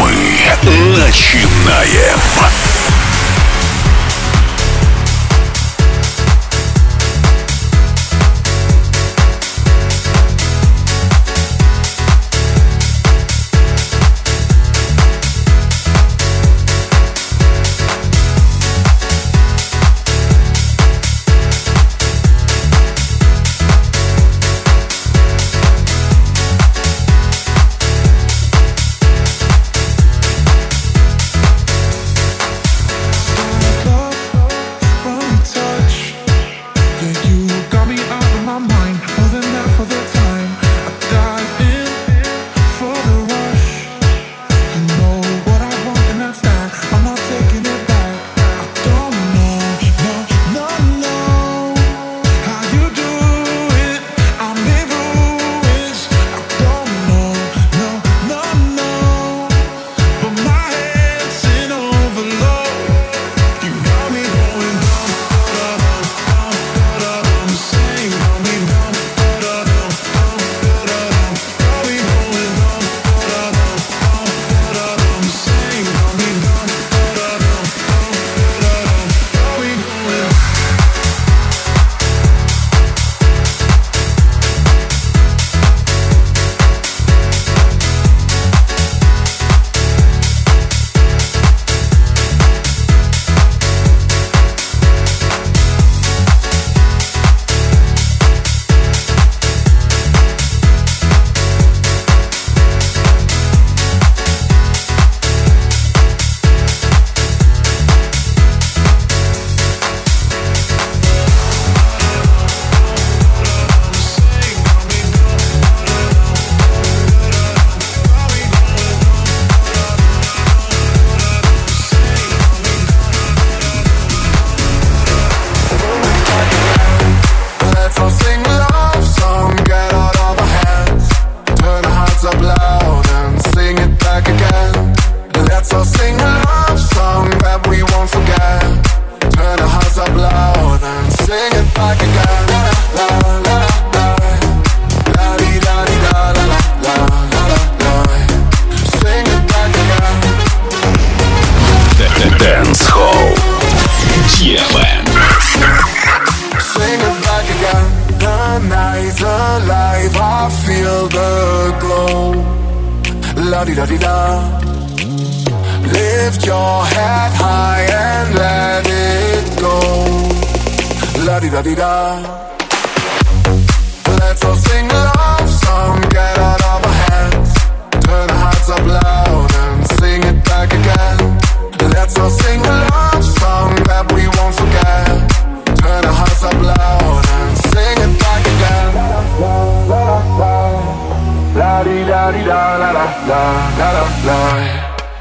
Мы начинаем.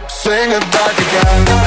Sing it like a girl.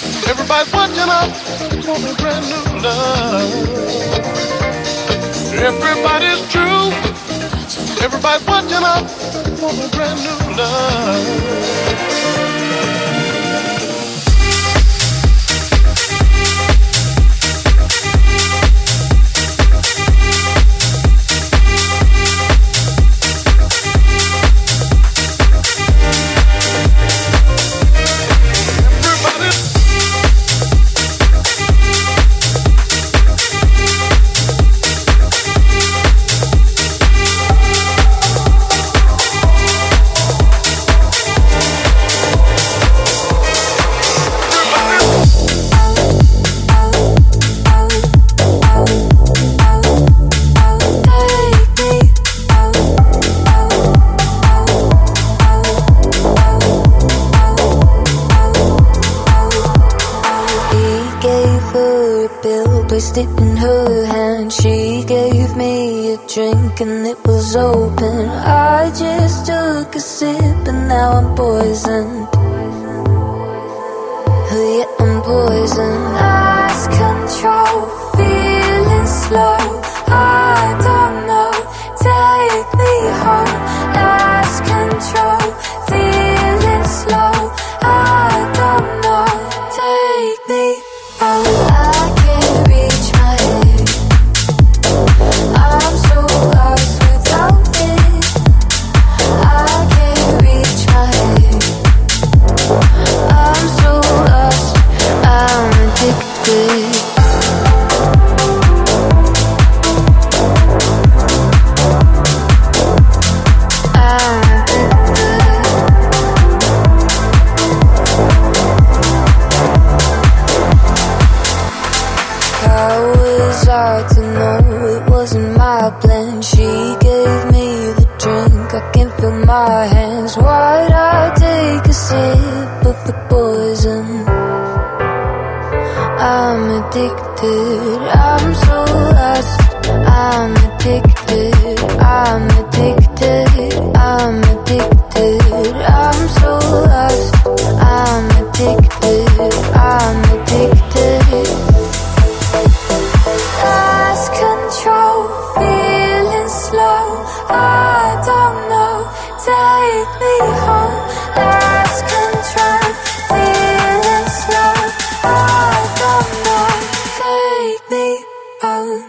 Everybody's watching up for a brand new love. Everybody's true. Everybody's watching up for a brand new love. It in her hand, she gave me a drink and it was open. I just took a sip and now I'm poisoned. Oh yeah, I'm poisoned. Lost control, feeling slow. I don't know, take me home. Lost control, feeling slow. I don't know, take me home. I can't reach my head. I'm so lost without it. I can't reach my head. I'm so lost. I'm addicted. My hands wide, I take a sip of the poison. I'm addicted, I'm so lost. I'm addicted, I'm addicted, I'm addicted, I'm so lost. I'm addicted, I'm addicted. Lost control, feeling slow. I don't know. Take me home, lost control, feeling slow. I don't know. Take me home,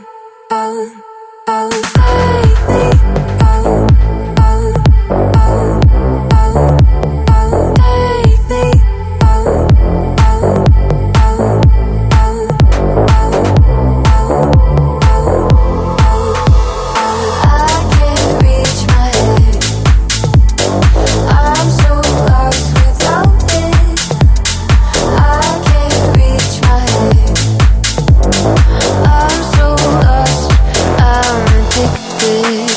home, home. Take me home, home, home, home. Take me home, home, home, home. I can't reach my head. I'm so lost without it. I can't reach my head. I'm so lost. I'm addicted. I'm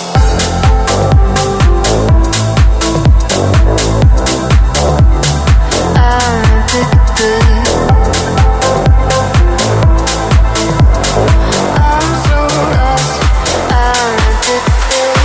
addicted. I'm so lost. I'm addicted.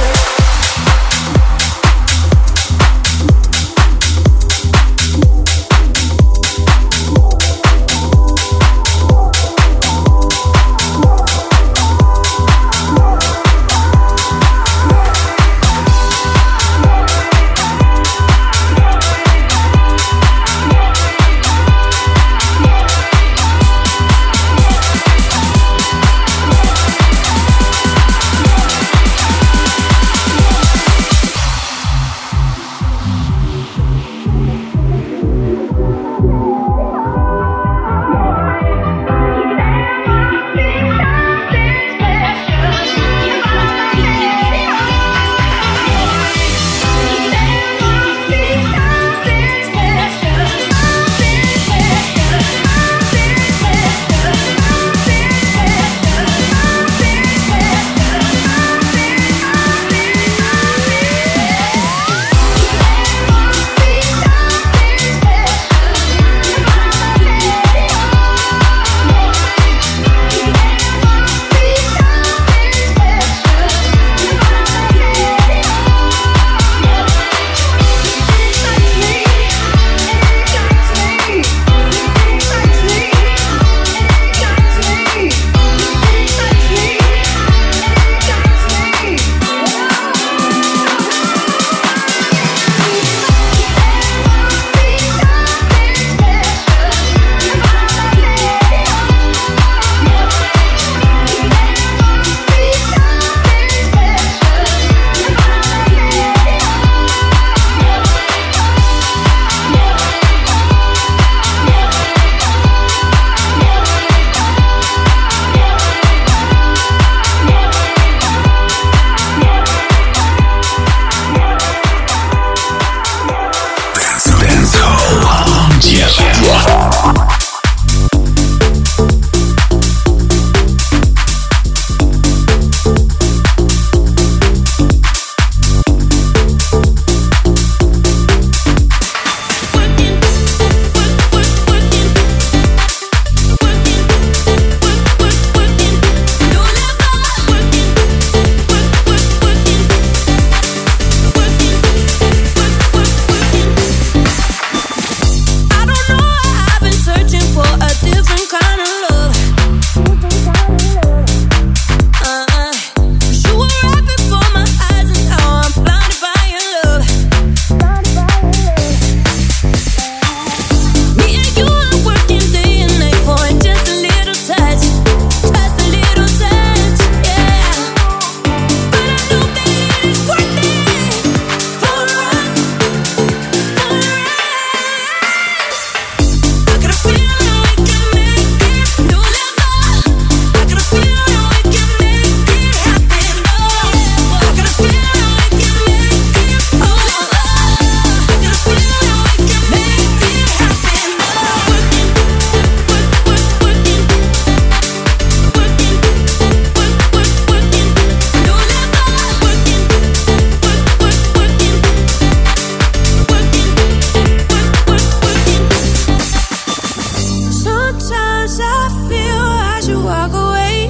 sometimes I feel I should walk away.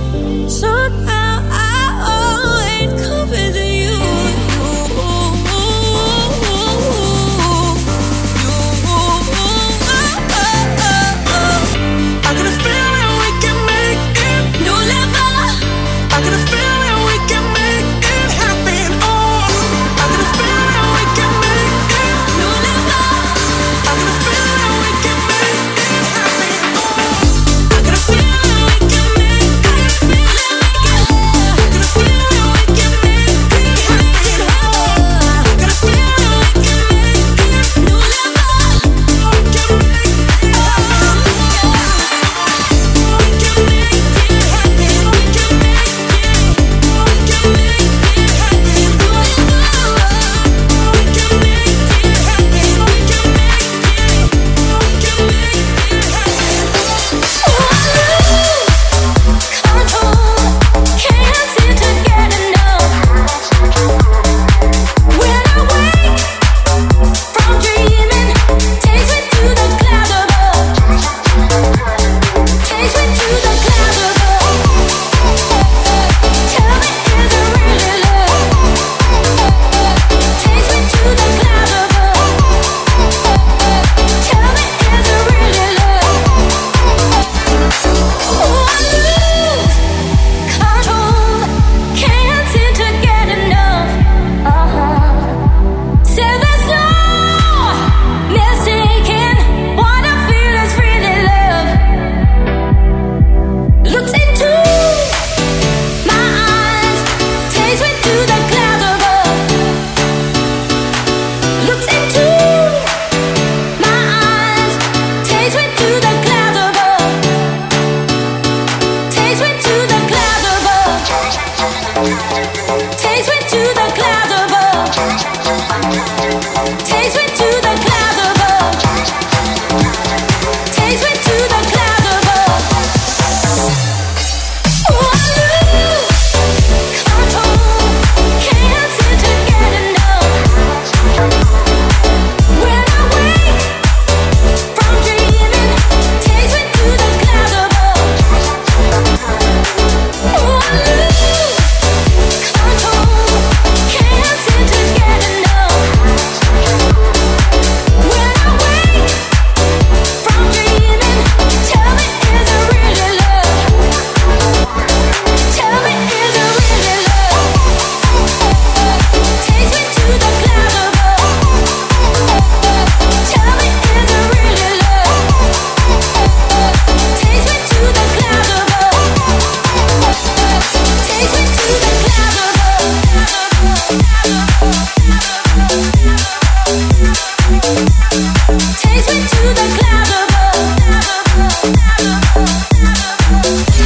Somehow I always come with you. I got a feeling we can make it. No lover. I got a feeling we can make it happen. Oh, I got a feeling we can make it. No lover. I got a feeling we can make it happen. Oh, I got a feeling we can make it. I got a feeling we can make it happen. Oh, I got a feeling we can make it. No lover. We can make it. Oh. We can make it happen. We can make it. We can make it happen. We can make it happen. We can make it. We can make it happen. Oh, come home. Can't seem to get enough. When I wake from dreaming, takes me to the cloud above. Takes me to the cloud above. Tell me, is it really love? Takes me to the cloud above. Tell me, is it really love? Oh, I lose control. Can't seem to get enough. Say there's no mistaking what I feel is really love. Looks into my eyes, takes me to the clouds above. Looks into my eyes, takes me to the clouds above. Takes me to the clouds above. Takes me to the clouds above. Takes me to the clouds above. Takes me to the clouds above. Oh, I lose control. Can't seem to get enough. When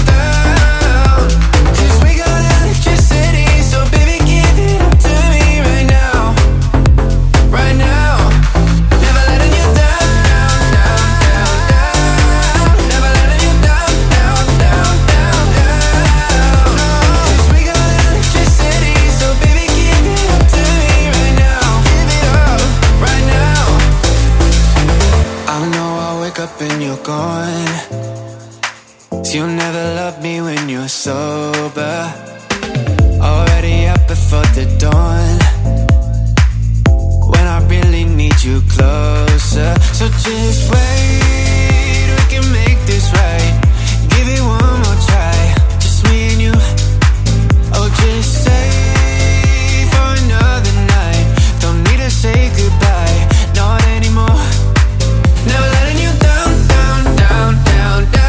I wake from dreaming, takes me to the clouds above. Oh, I lose control. Can't seem to get enough. When I wake from dreaming, tell me, is it really love? Tell me, is it really love? Takes me to the clouds above. Tell me, is it really love? Takes me to the clouds above. Takes me to the clouds above. Takes me to the clouds above. Dancehall. I know I wake up and you're gone. You never loved me when you're sober. Already up before the dawn. When I really need you closer. So just wait, we can make this right. Give it one more try, just me and you. Oh, just say for another night. Don't need to say goodbye, not anymore. Never letting you down, down, down, down, down.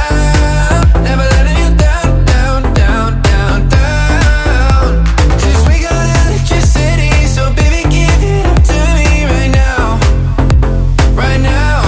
Never letting you down, down, down, down, down. 'Cause we got electricity, so baby, give it up to me right now, right now.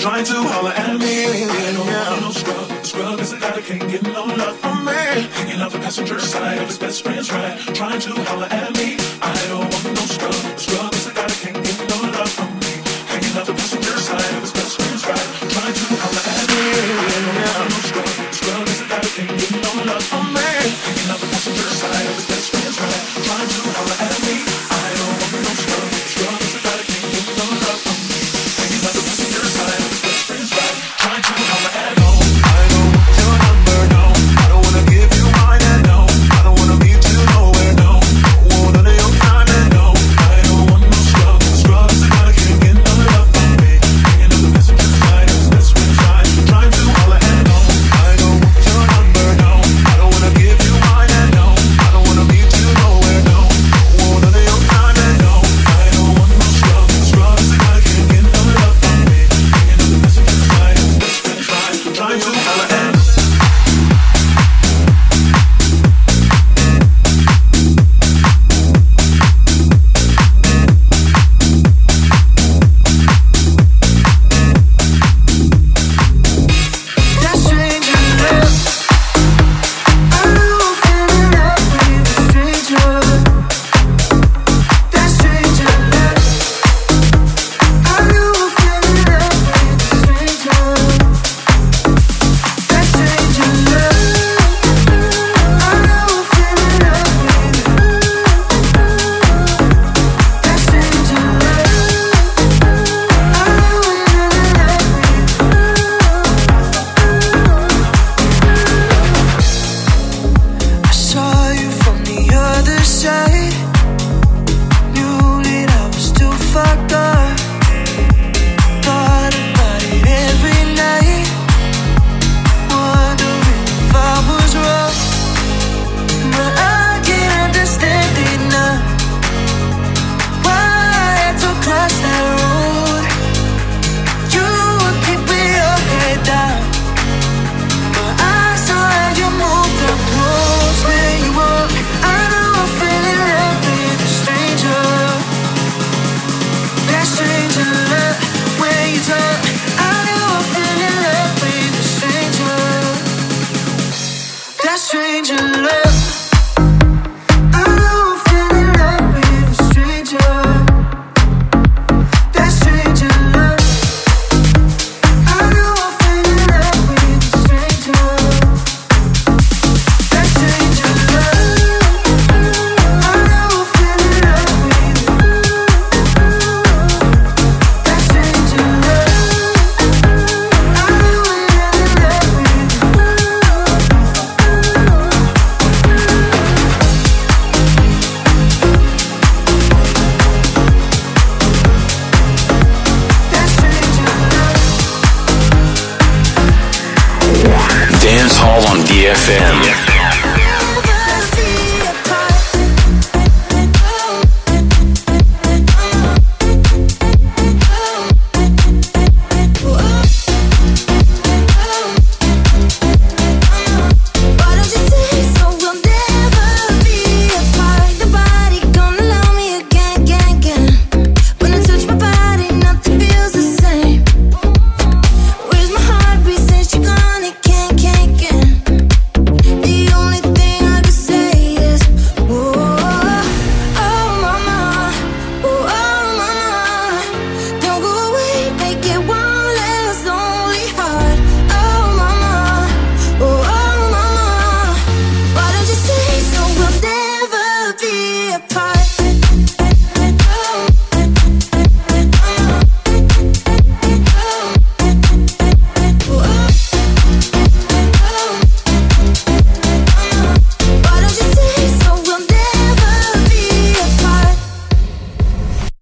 Trying to holler at me, I don't want no scrub. Dance Hall on DFM.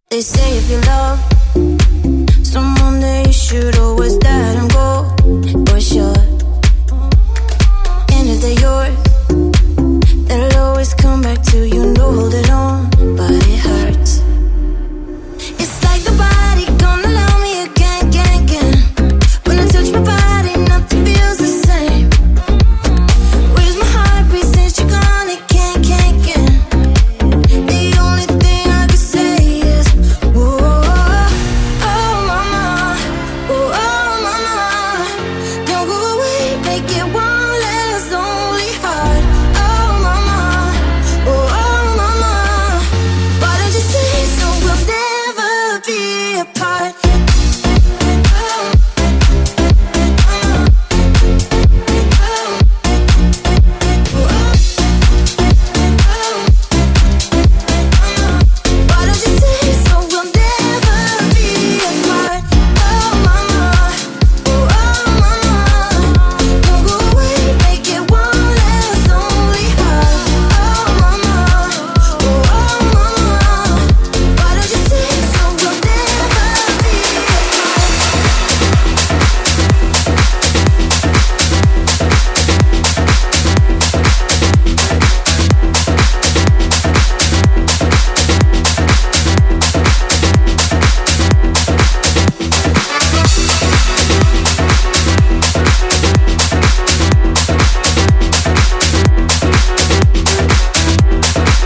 They say if you love someone that you should always let them go for sure. And if they're yours, they'll always come back to you. No, hold it on, but it hurts. It's like the body gonna love me again. When I touch my body, nothing feels the same. Where's my heartbeat since you're gone? It can't. The only thing I can say is don't go away, make it one less lonely heart. Oh mama, why don't you say so we'll never be apart? Why don't you say so we'll never be apart? Oh mama, don't go away, make it one less lonely heart. Oh mama, why don't you say so we'll never be apart?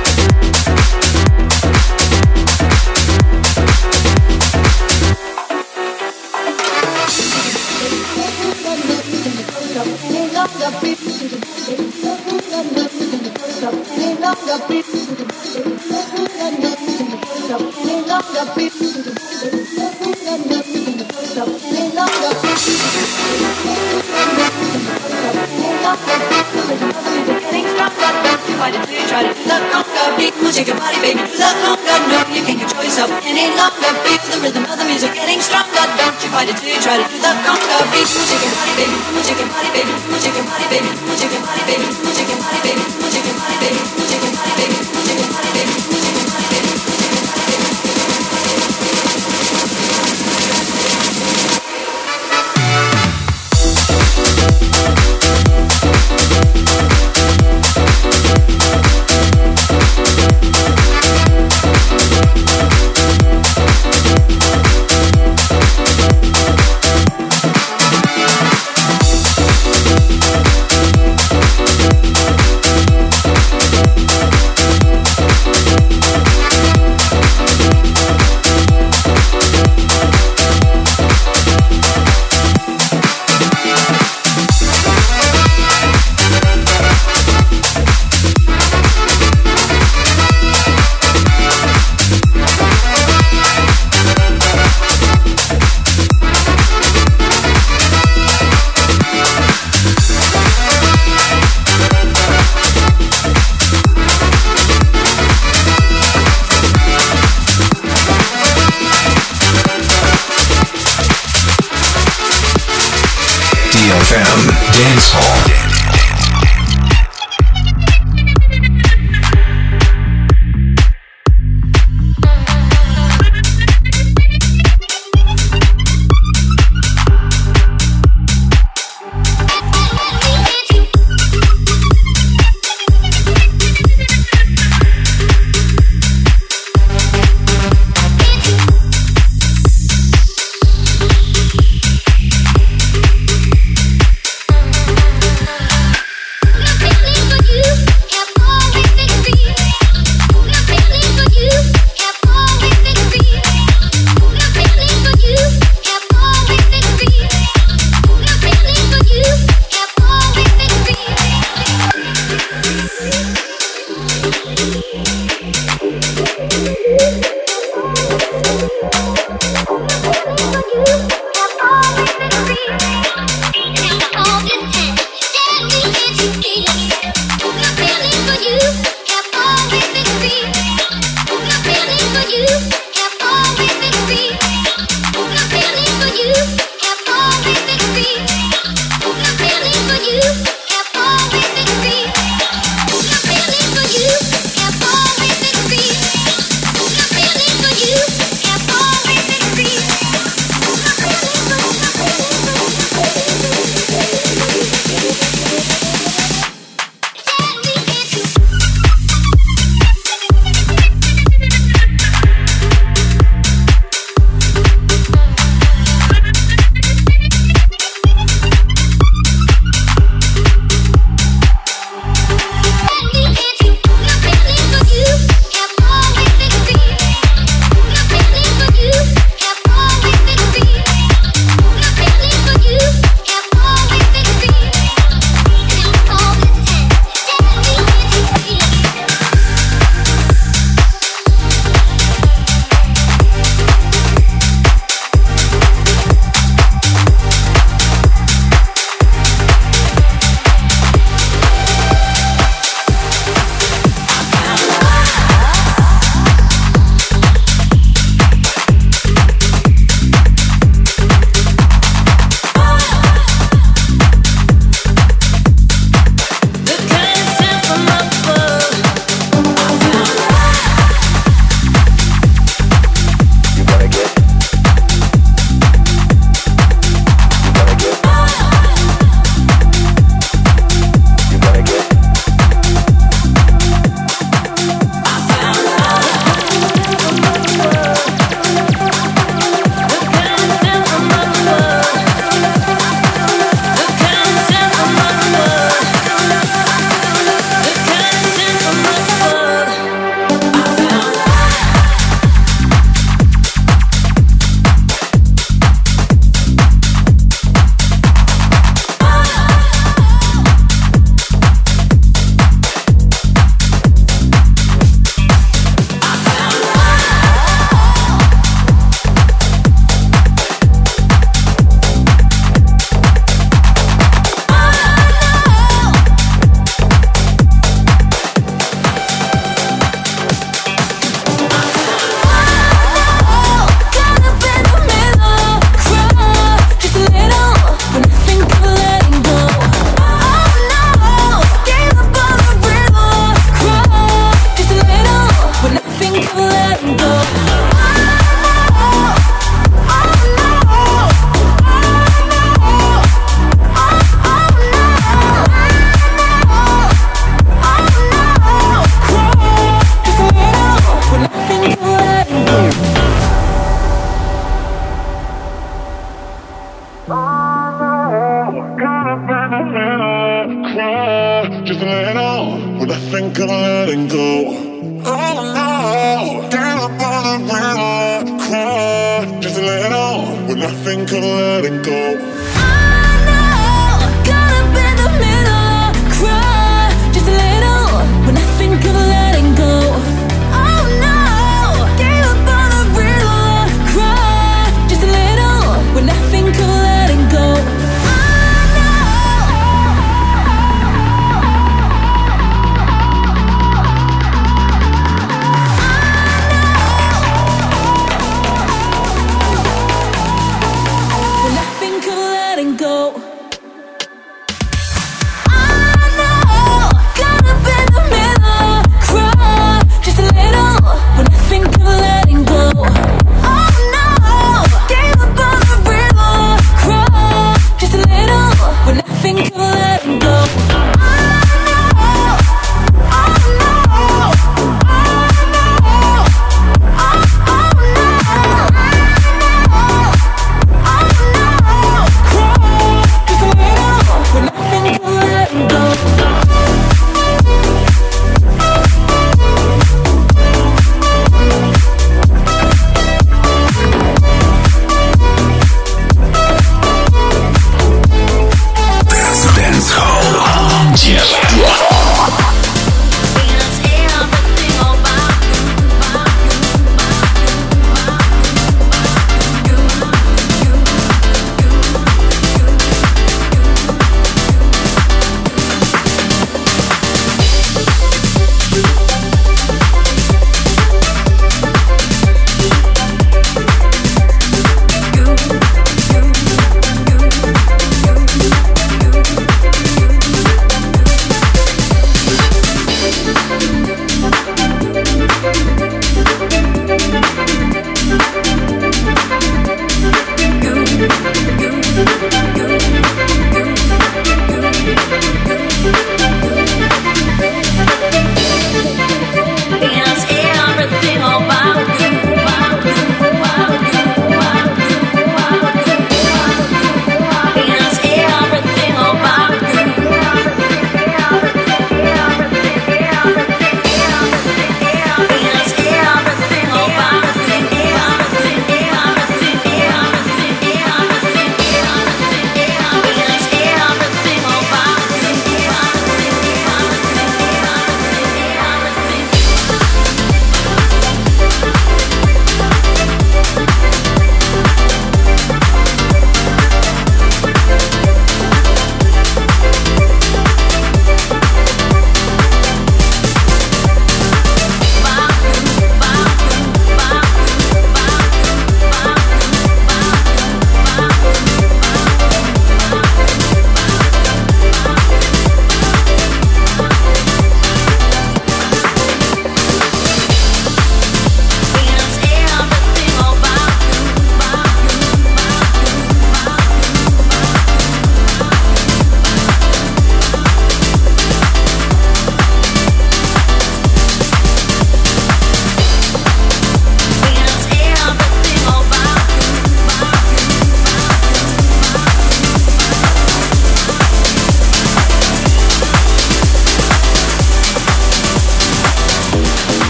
Why did you try to love longer? People shake your body, baby, love longer. No, you can't control yourself any longer. Feel the rhythm of the music getting stronger. Don't you fight it till you try to love longer. People shake your body, baby, shake your body, baby, shake your body, baby, shake your body, baby, shake your body, baby, shake your body, baby, shake your body, baby, shake your body, baby, shake your body, baby. DFM Dancehall. Good.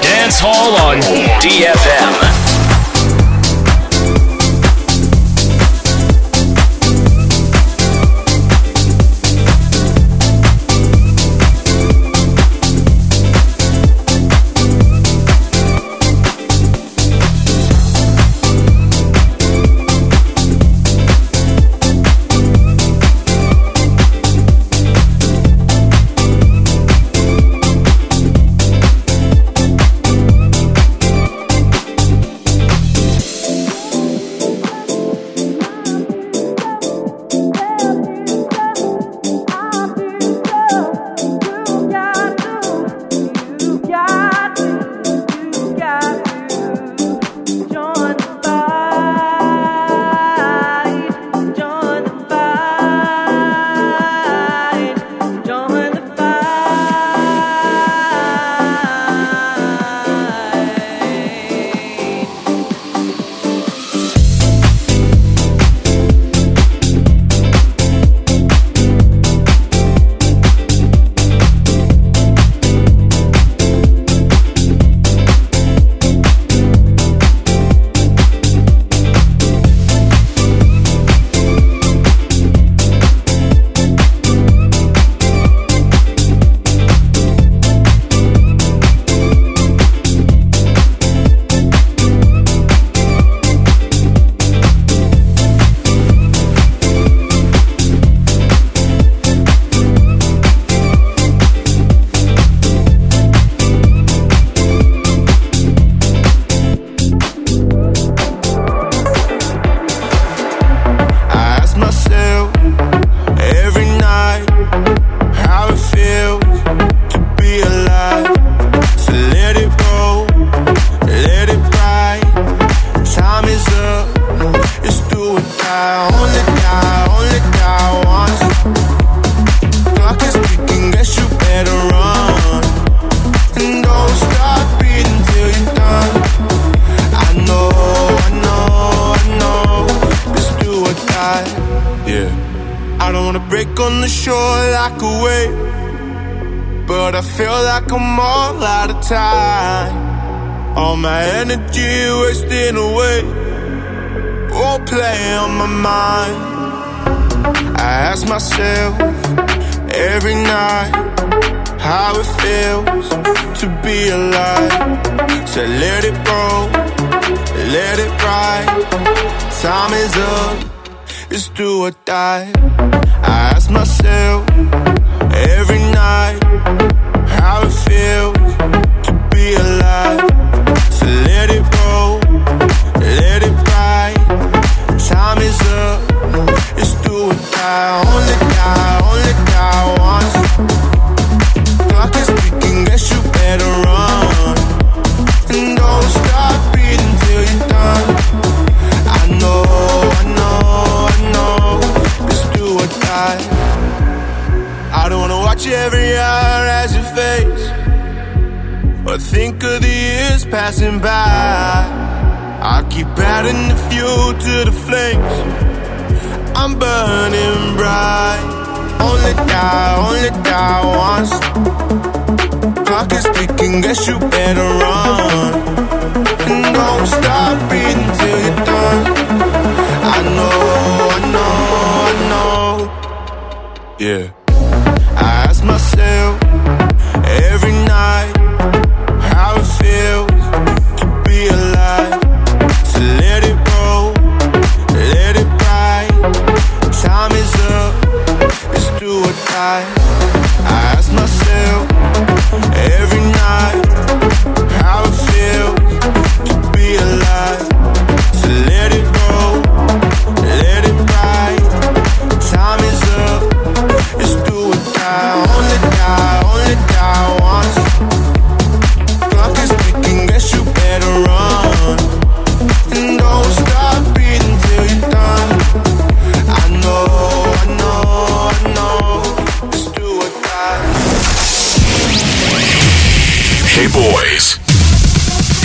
Dance Hall on DFM. Guess you better run and don't stop beating till you're done. I know, yeah. I ask myself every night how it feels to be alive. So let it roll, let it ride. Time is up, it's do or die. I ask myself every night, how it feels to be alive.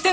You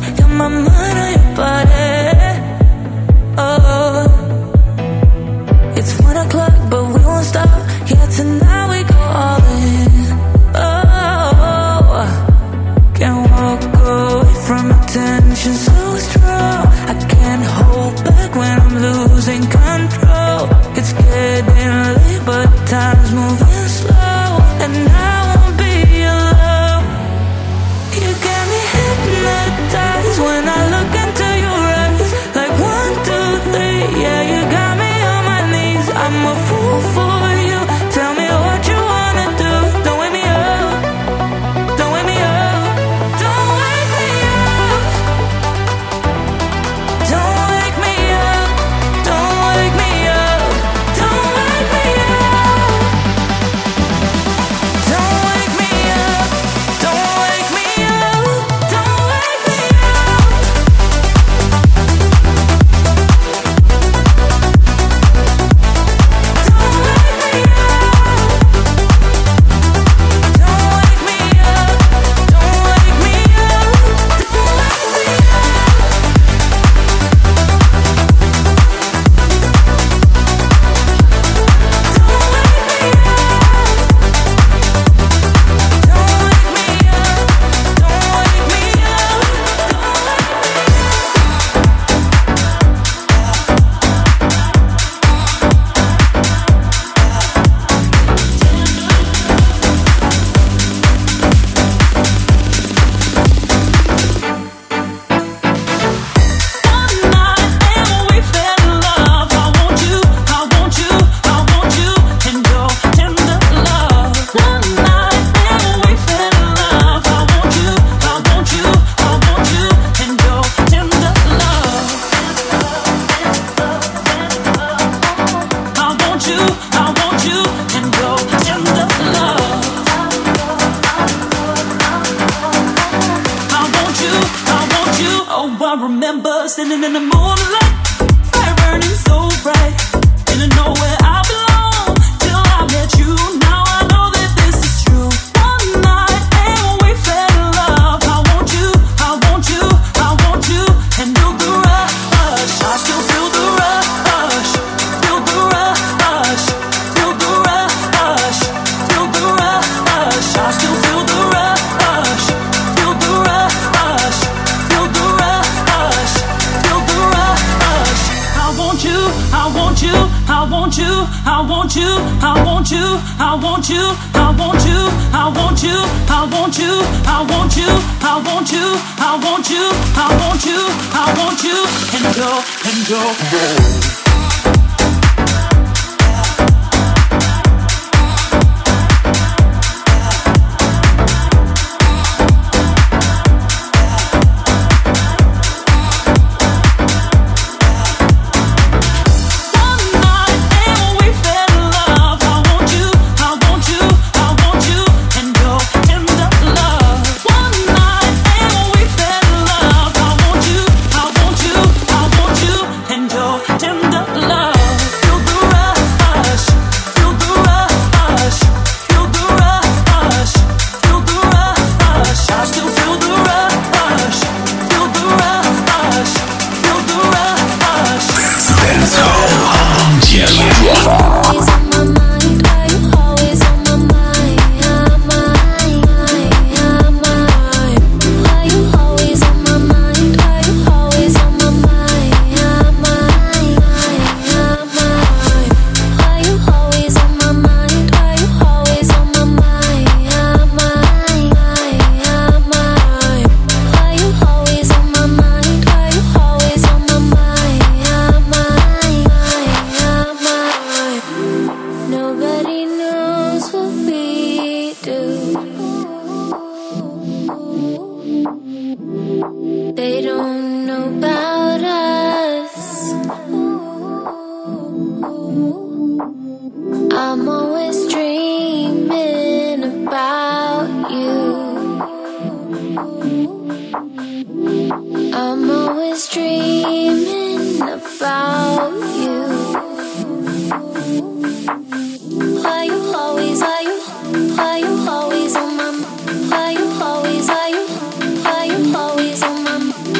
Got my mind on your body. Oh, it's 1 o'clock, but we won't stop. Yeah, tonight we go all in. Oh, can't walk away from attention so strong. I can't hold back when I'm losing control. It's getting late, but time's moving slow, and I won't be alone. You got me hypnotized when I look into your eyes. Like 1, 2, 3, yeah, you got me on my knees. I'm a fool for you. Tell me what you wanna do. Don't wake me up. Don't wake me up. Don't wake me up. Don't wake me up. Don't wake me up. Don't wake me up. Don't wake me up. Don't wake me up. Don't wake me up. Don't wake me up. Don't wake me up. Don't wake me up. Don't wake me up. Don't wake me up. Don't wake me up. Don't wake me up. Don't wake me up. One night and we fell in love. I want you, I want you, I want you, and your tender love. One night and we fell in love. I want you, I want you, I want you, and your tender love. I want you, I want you, and your tender love. I want you, I want you. Oh, I remember standing in the moonlight, fire burning so bright. Didn't know where I belong till I met you. Now I know that this is true. One night and we fell in love. I want you, I want you, I want you, and feel the rush. I still feel the rush, feel the rush, feel the rush, feel the rush. I still feel the rush, feel the rush, feel the rush, feel the rush. I want you, I want you, I want you, I want you, I want you, I want you, I want you, I want you, I want you, I want you, I want you, I want you, I want you, I want you, and go. One night and we fell in love. I want you, I want you, I want you, and your tender love. One night and we fell in love. I want you, I want you, I want you, and your tender love. Feel the rush, feel the rush, feel the rush, feel the rush. I still feel the rush, feel the rush, feel the rush. Dancehall. DFM. Always on my mind, why you always on my mind, why you always on my mind, why you always on my mind, why you always on my mind, why you always on my mind, why you always on my mind, why you always on my mind, Nobody knows what we do. They don't know about us. I'm always dreaming about you. I'm always dreaming about you. Why you always on my mind? Why you always on my mind?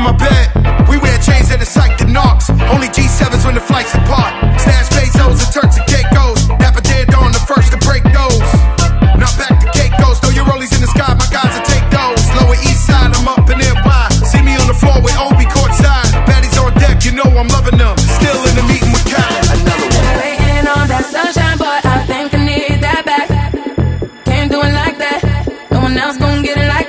in my bed. We wear chains and it's like the Knox. Only G7s when the flights apart. Stash pesos and Turks and Caicos. Dapper dead on the first to break those. Now back to Caicos. Throw your rollies in the sky, my guys will take those. Lower east side, I'm up in nearby. See me on the floor with Obi courtside. Baddies on deck, you know I'm loving them. Still in the meeting with Kyle. Another one. Been waiting on that sunshine, but I think I need that back. Can't do it like that. No one else gonna get it like that.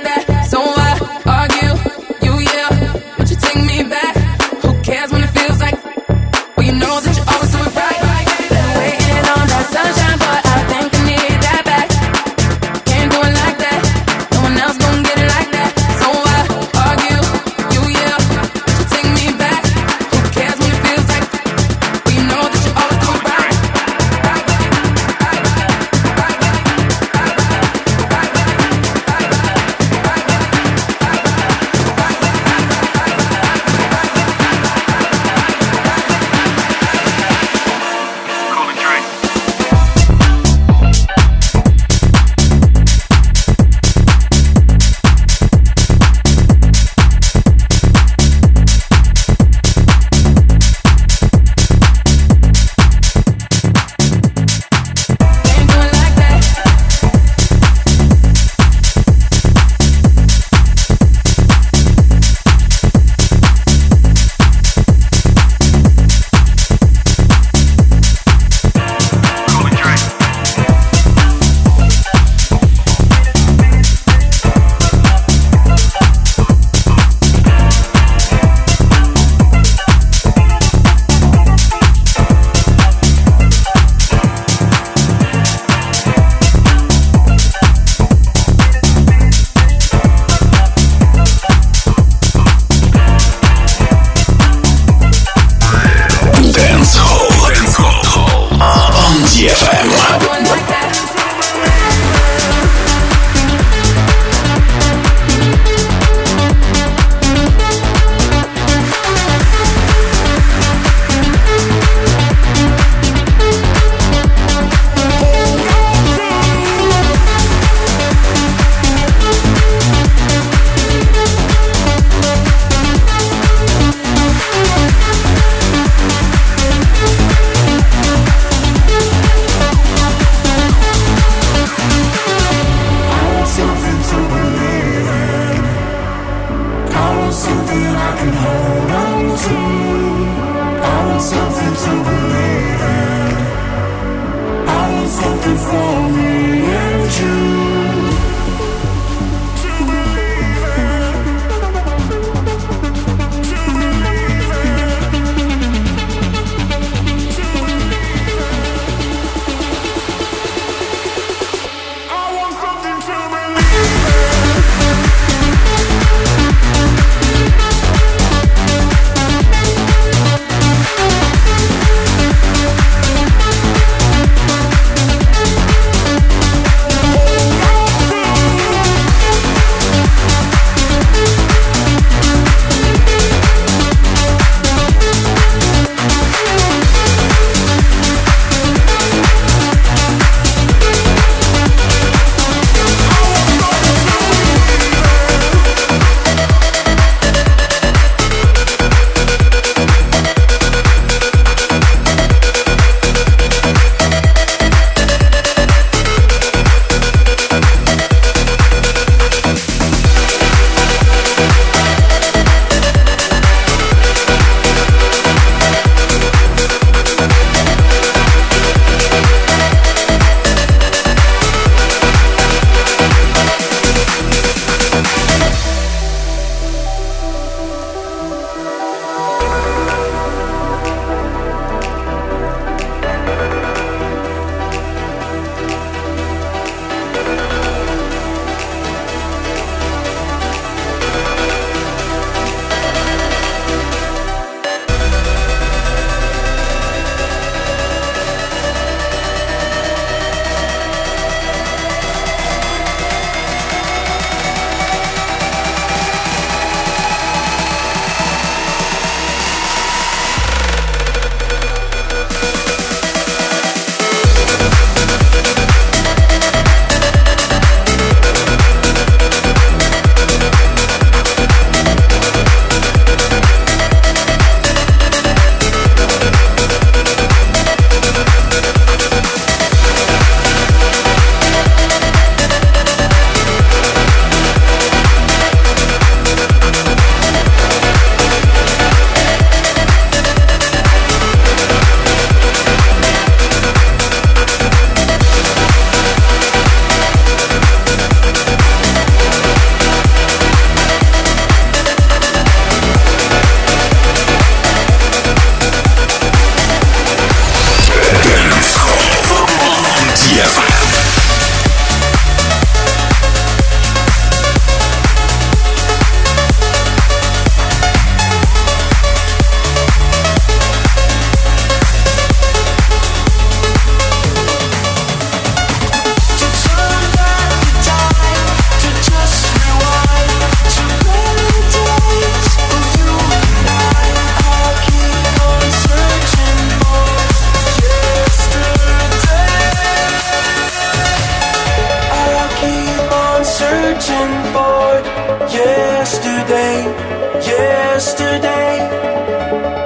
yesterday, yesterday,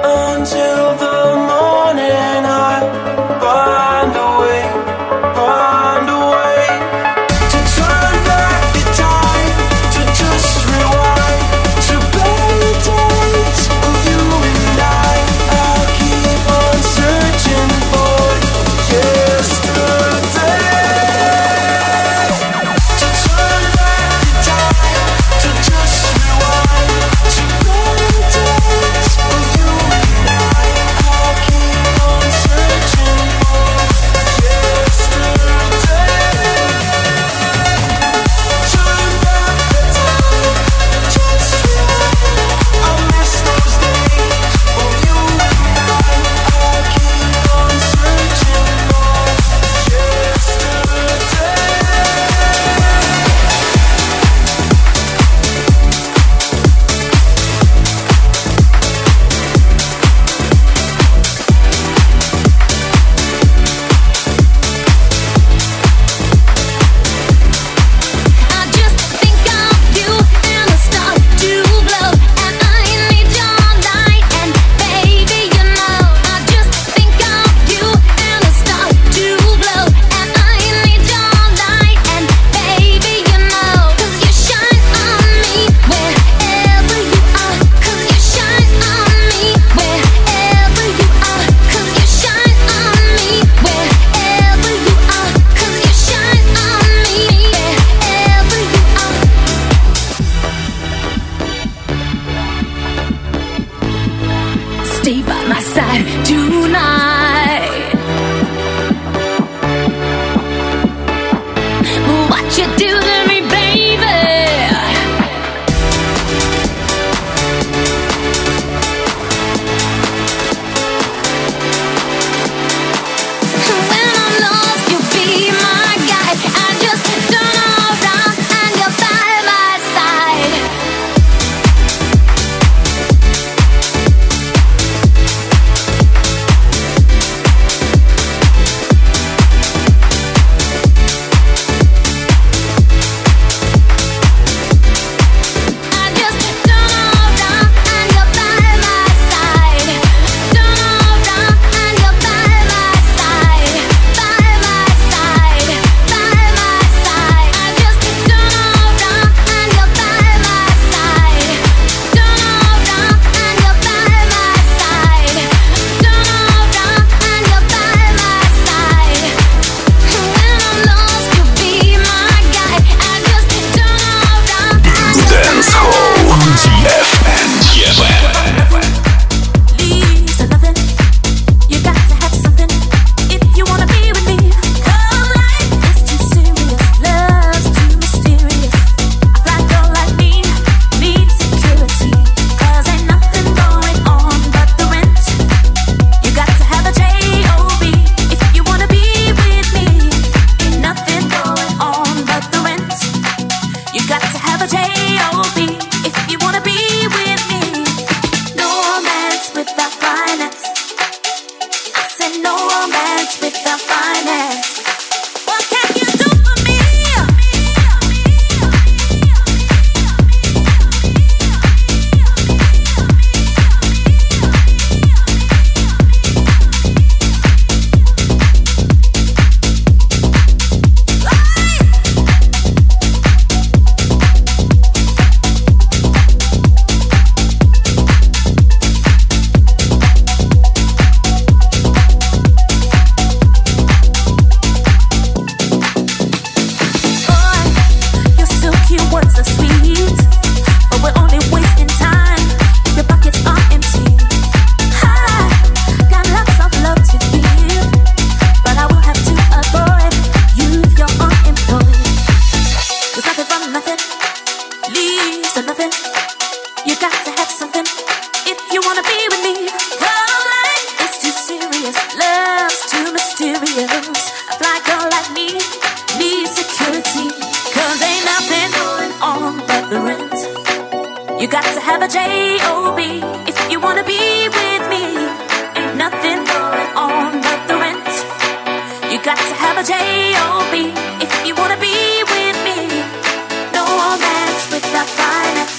until the morning I find a way, find a way to turn back the time, to just rewind, to better days of you and I. I'll keep on searching for yesterday. Stay by my side tonight. What you do to me, baby? When I'm lost, you'll be my guide. I just don't know wrong, and you're by my side. If you wanna be with me, no romance without finance.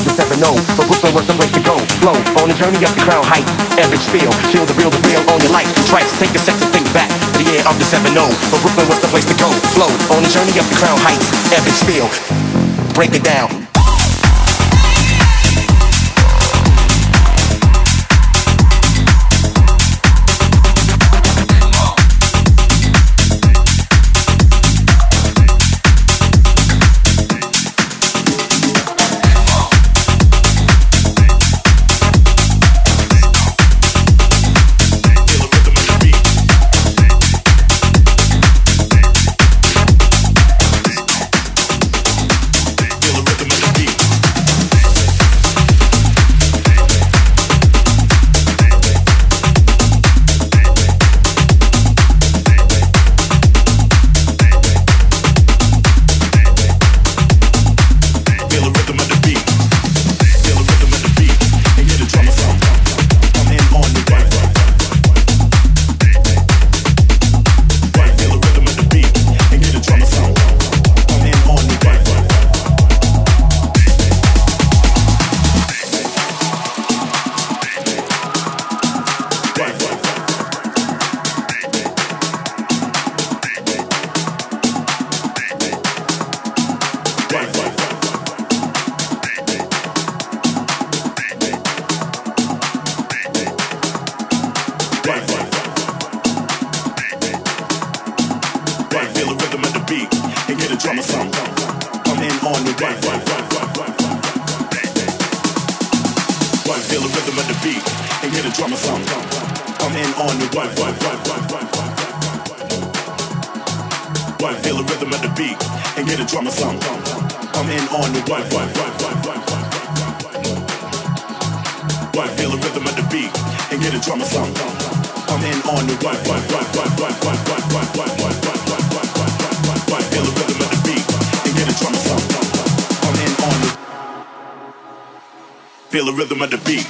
I'm just ever known for books over some place to go. Flow on the journey up the crown height. Epic spiel, shield the real to feel on your life. Tracks, take the sex and think back. The year of the 7-0. For Brooklyn was the place to go. Flow on the journey up the crown heights. Epic spiel. Break it down. Feel the rhythm of the beat.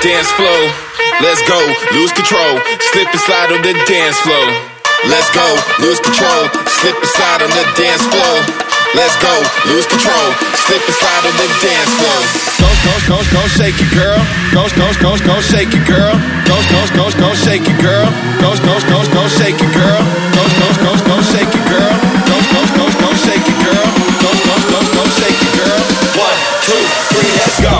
Dance flow, let's go, lose control, slip and slide on the dance floor. Let's go, lose control, slip and slide on the dance floor. Let's go, lose control, slip and slide on the dance floor. Coast, coast, coast, coast, shake it, girl. Coast, coast, coast, coast, shake it, girl. Coast, coast, coast, coast, shake it, girl. Coast, coast, coast, coast, shake it, girl. Coast, coast, coast, coast, shake it, girl. Coast, coast, coast, coast, shake it, girl. Coast, coast, coast, coast, shake it, girl. 1, 2, 3, let's go.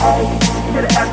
Superstar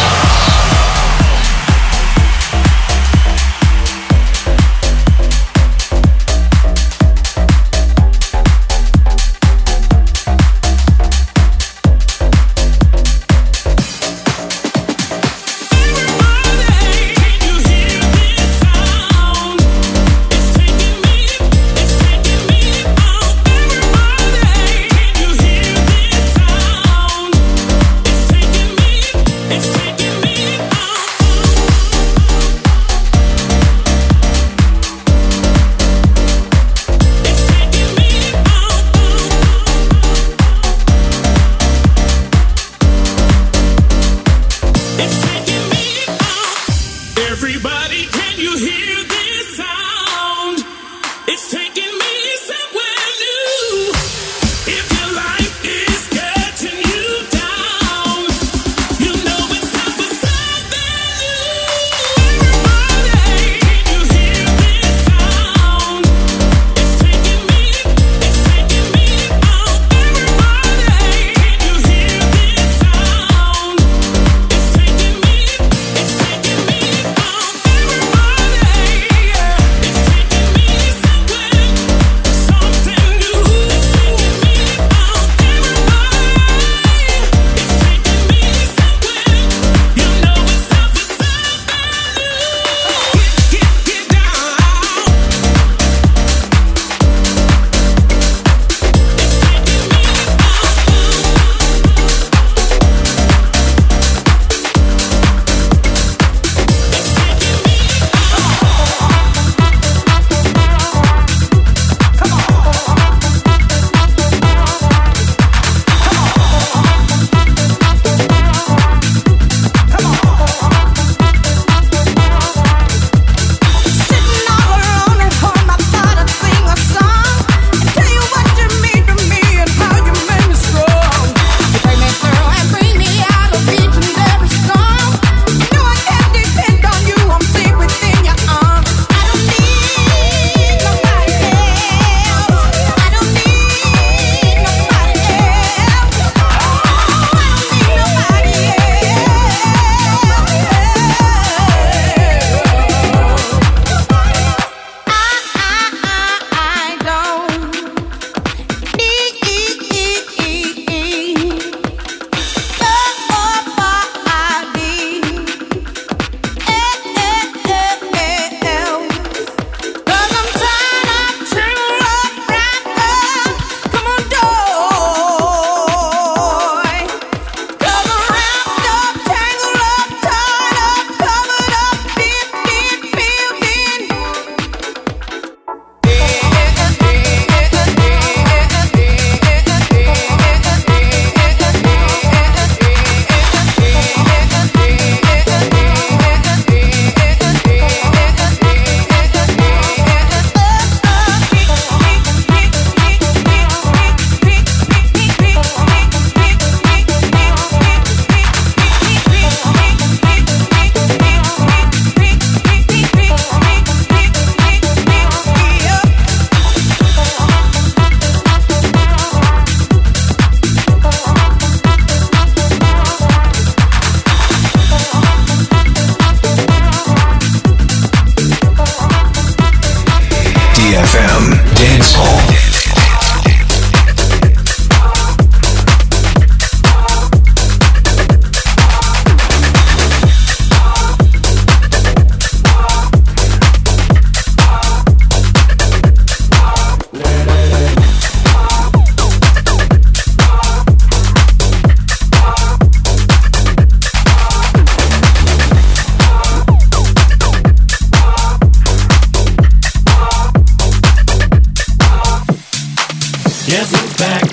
Jesse's back,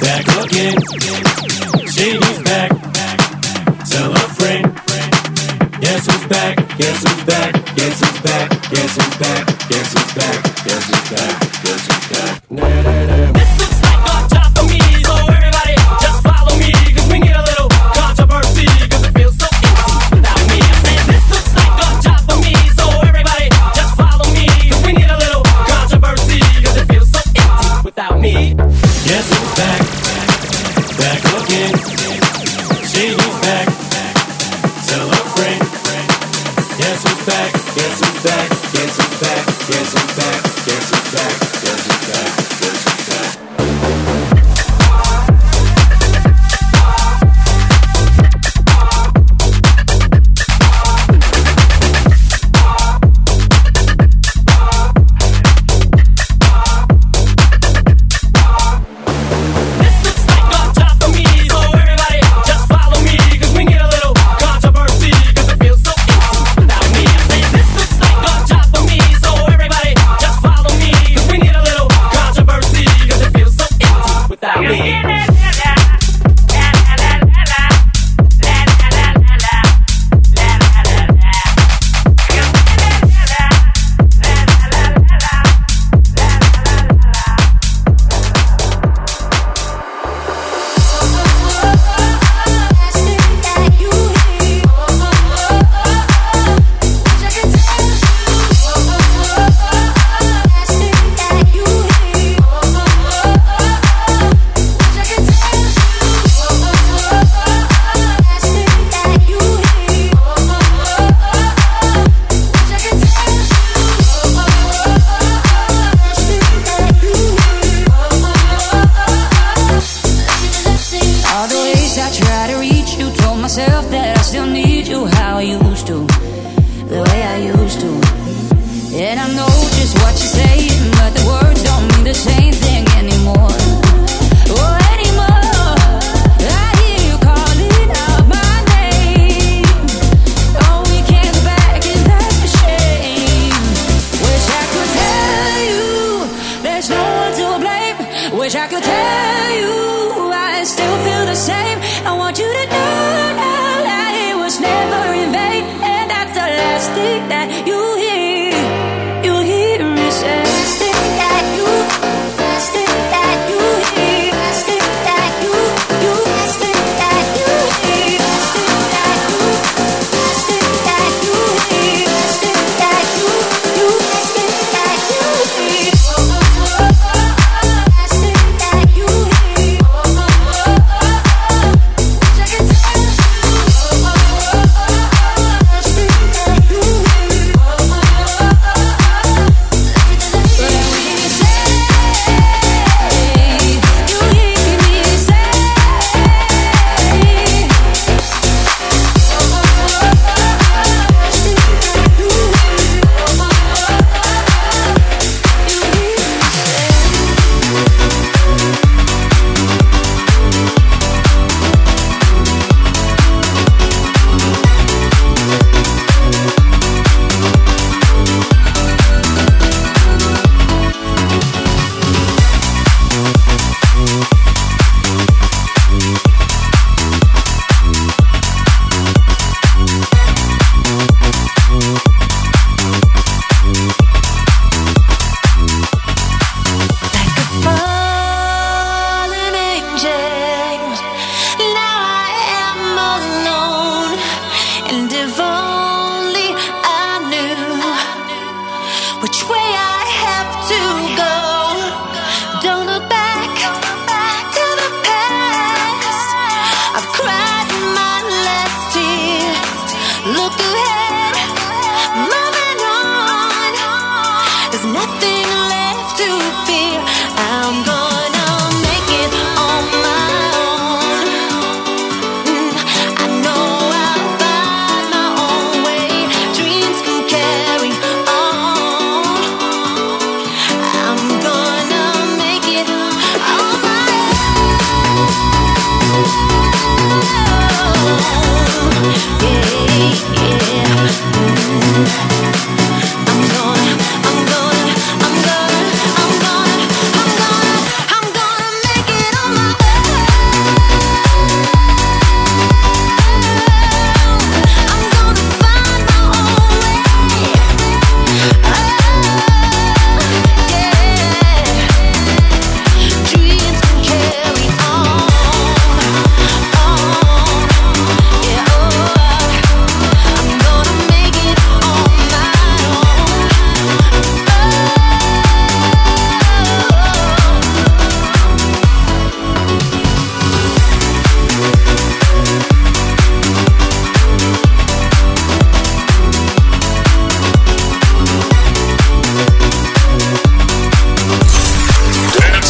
back again. Shady's back, tell a friend. Guess who's back? Guess who's back? Guess who's back? Guess who's back? Guess who's back? Guess who's back? Guess who's back? Na na na. This looks like on top of me, so everybody just follow me, 'cause we need a little controversy, 'cause it feels so easy without me. I'm saying this looks like on top of me, so everybody just follow me, 'cause we need a little controversy, 'cause it feels so easy without me. Guess who's back? Back again. Shady's back. Tell a friend. Guess who's back? Guess who's back? Guess who's back? Guess who's back? Guess who's back? Guess who's back? Guess who's back? This looks like on top of me, so everybody just follow me, 'cause we need a little controversy, 'cause it feels so easy without me. I'm saying this looks like on top of me, so everybody just follow me, 'cause we need a little controversy, 'cause it feels so easy without me.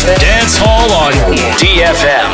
Dance Hall on DFM.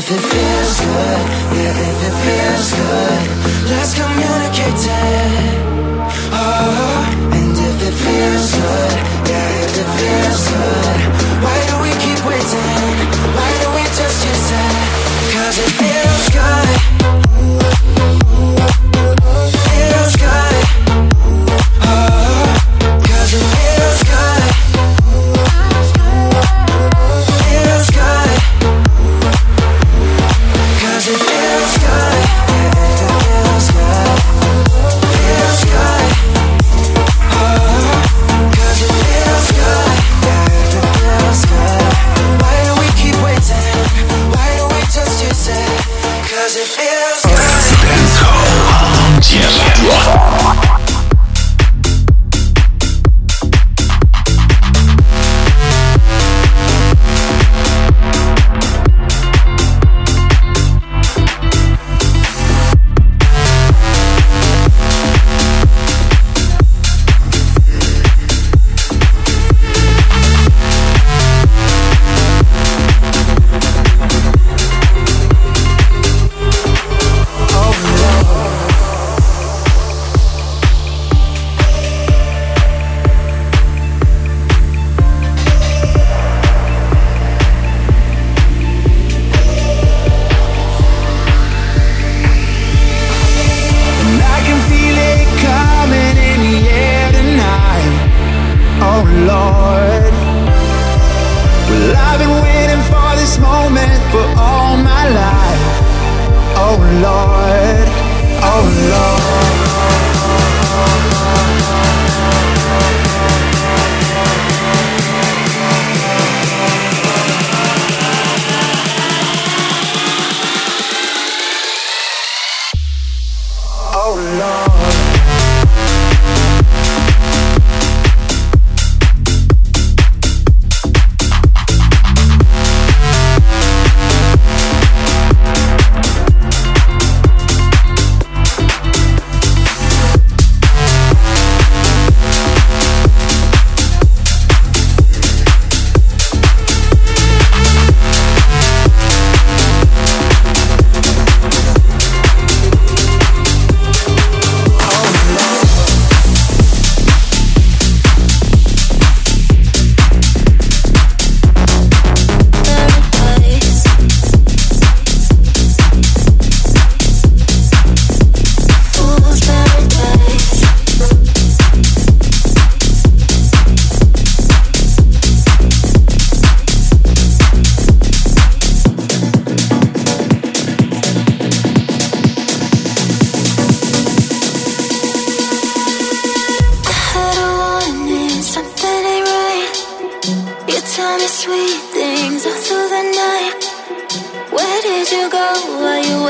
It feels good.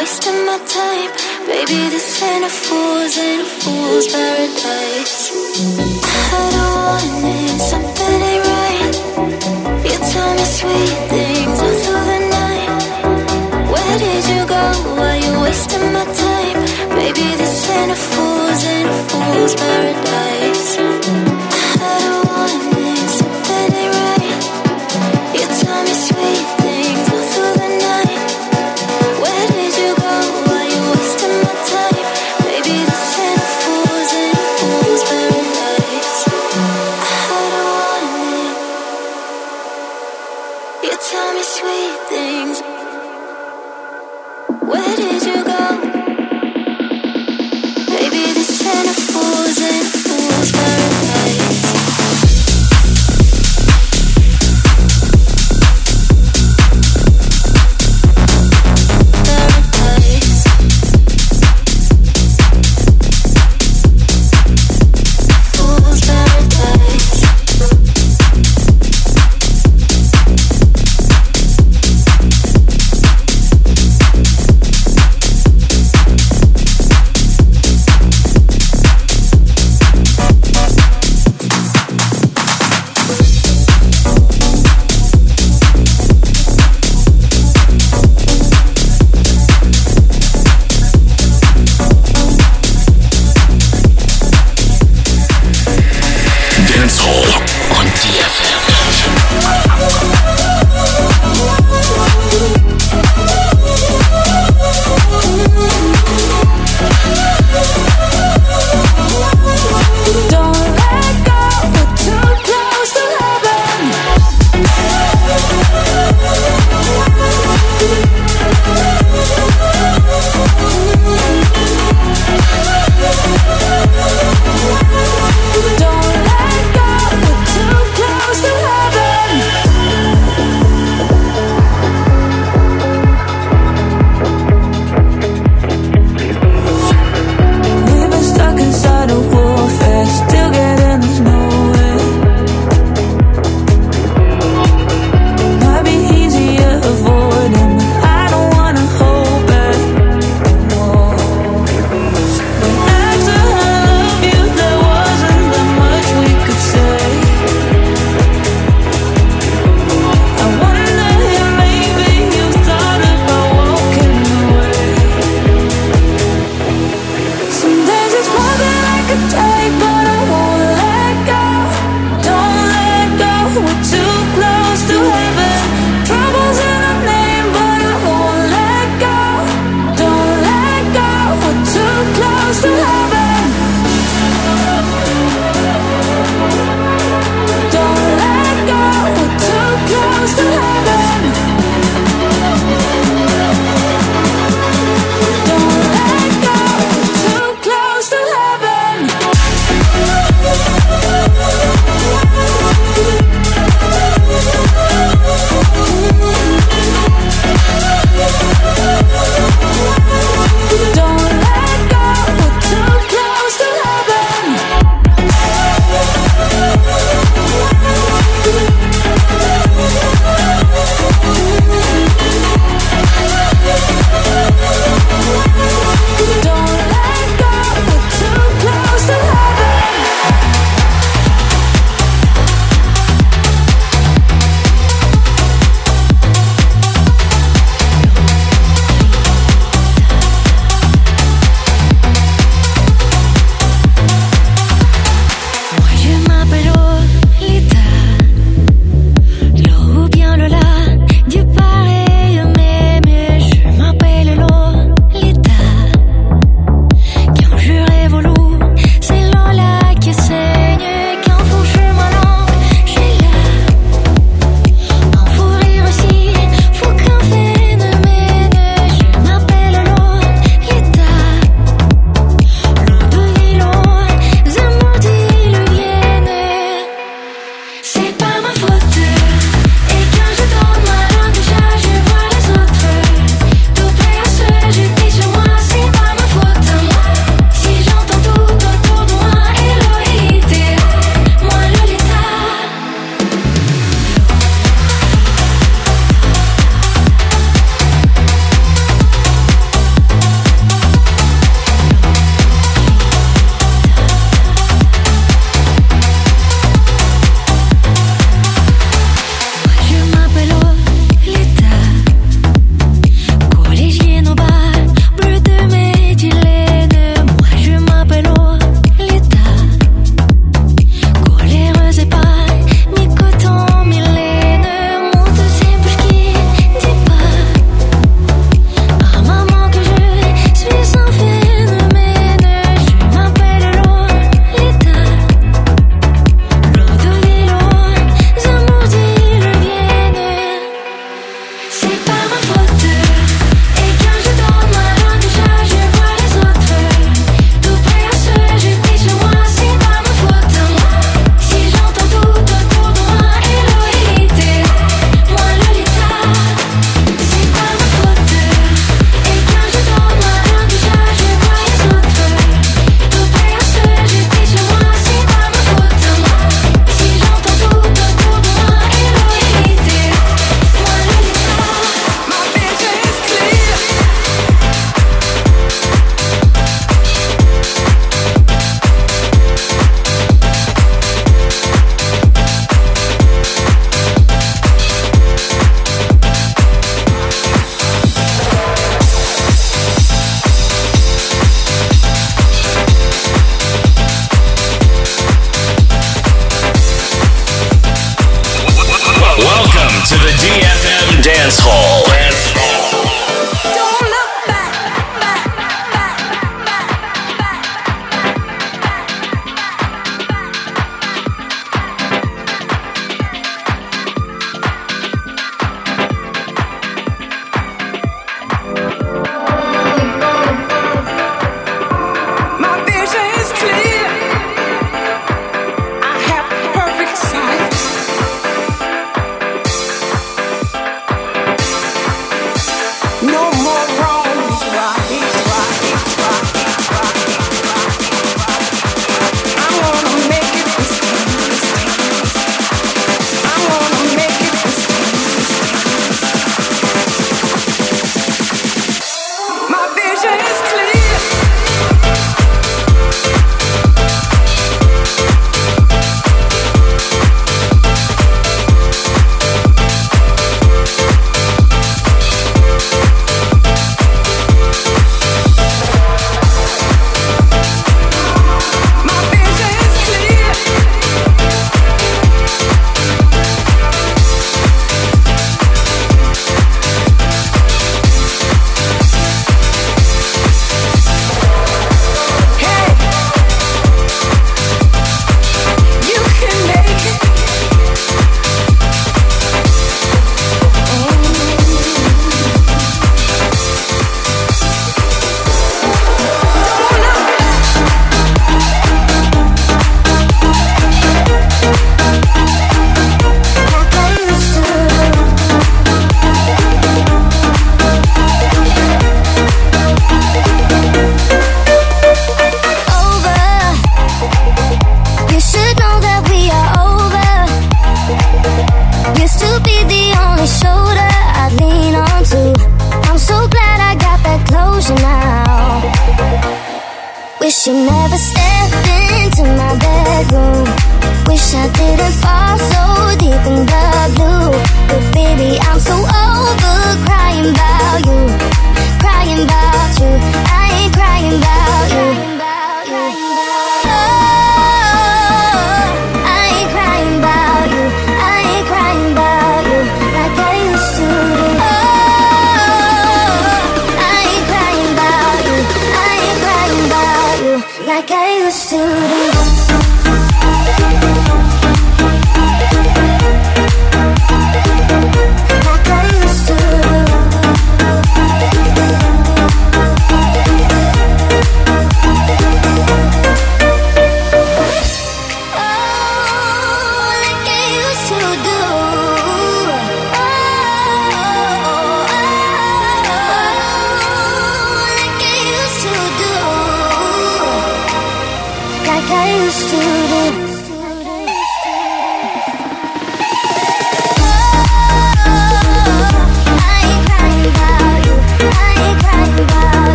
wasting my time. Baby, this ain't a fool's paradise. I don't want it, something ain't right. You tell me sweet things all through the night. Where did you go? Why you wasting my time? Baby, this ain't a fool's paradise. I don't want it, something ain't right. You tell me sweet things all through the night. Where did you go? Why you wasting my time? Baby, this ain't a fool's paradise. I don't want it. You tell me sweet things. Where did you go? Baby, this ain't a fool's paradise. Don't let go, we're too close.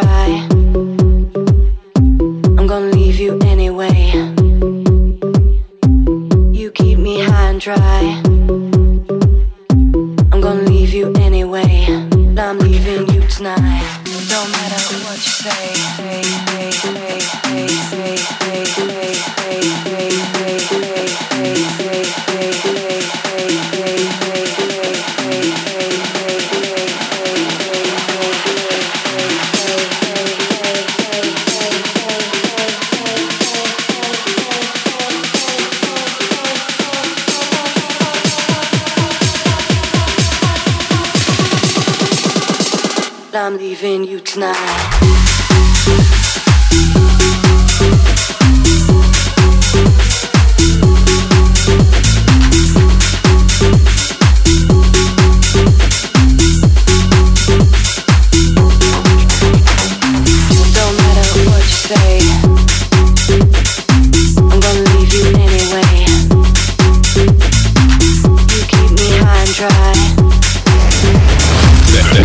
try. I'm gonna leave you anyway. You keep me high and dry. I'm gonna leave you anyway. I'm leaving you tonight. No matter what you say, hey, hey, hey, hey, hey, hey, hey, hey, hey, hey, hey, hey, hey, hey, hey, hey, hey, hey. I'm leaving you tonight.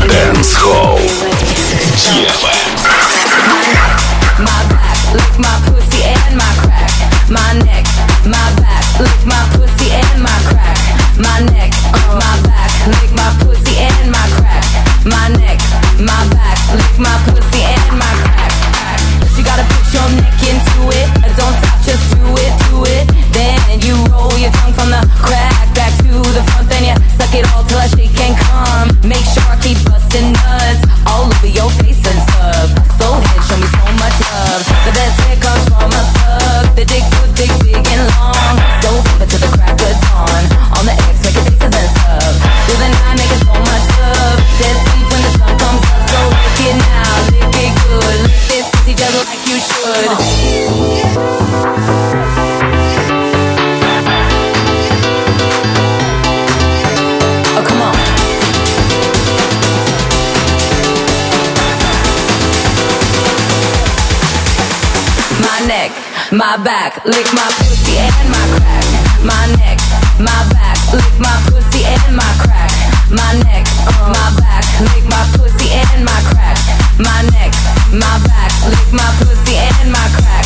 Dancehall DFM. My back, lick my pussy and my crack. My neck, my back, lick my pussy and my crack. My neck, my back, lick my pussy and my crack. My neck, my back, lick my pussy and my crack. You gotta put your neck into it. Don't stop, just do it, do it. Then you roll your tongue from the crack back to the front. Then you suck it all till I shake and come. Make sure I keep busting nuts all over your face and sub. So hit, show me so much love. The best hit comes from a thug. The dick good, dick big and long. So keep it to the crack of dawn. On the X, make it faces and sub. Do the nine, make it so much love. Dead sleep when the sun comes up. So lick it now, lick it good. Lick this pussy just like you should. My neck, my back, lick my pussy and my crack. My neck, my back, lick my pussy and my crack. My neck, my back, lick my pussy and my crack. My neck, my back, lick my pussy and my crack.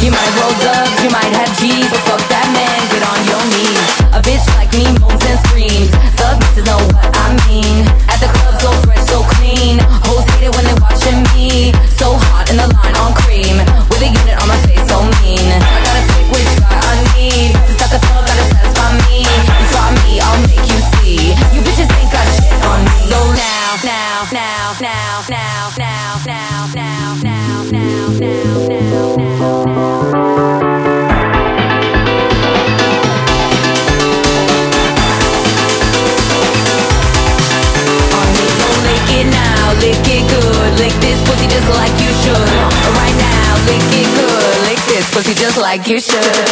You might roll dubs, you might have G's, but fuck that man, get on your knees. A bitch like me moans and screams. Thug bitches know what I mean. At the club so fresh, so clean. Hoes hate it when they're watching me. So hot in the line on cream. With a unit on my face so mean. I gotta pick which guy I need. To suck a thug, gotta satisfy me. You try me, I'll make you see. You bitches ain't got shit on me. So now, now, now, now, now, now, now, now, now, now, now, now, now, now. Lick it good, lick this pussy just like you should. Right now, lick it good, lick this pussy just like you should.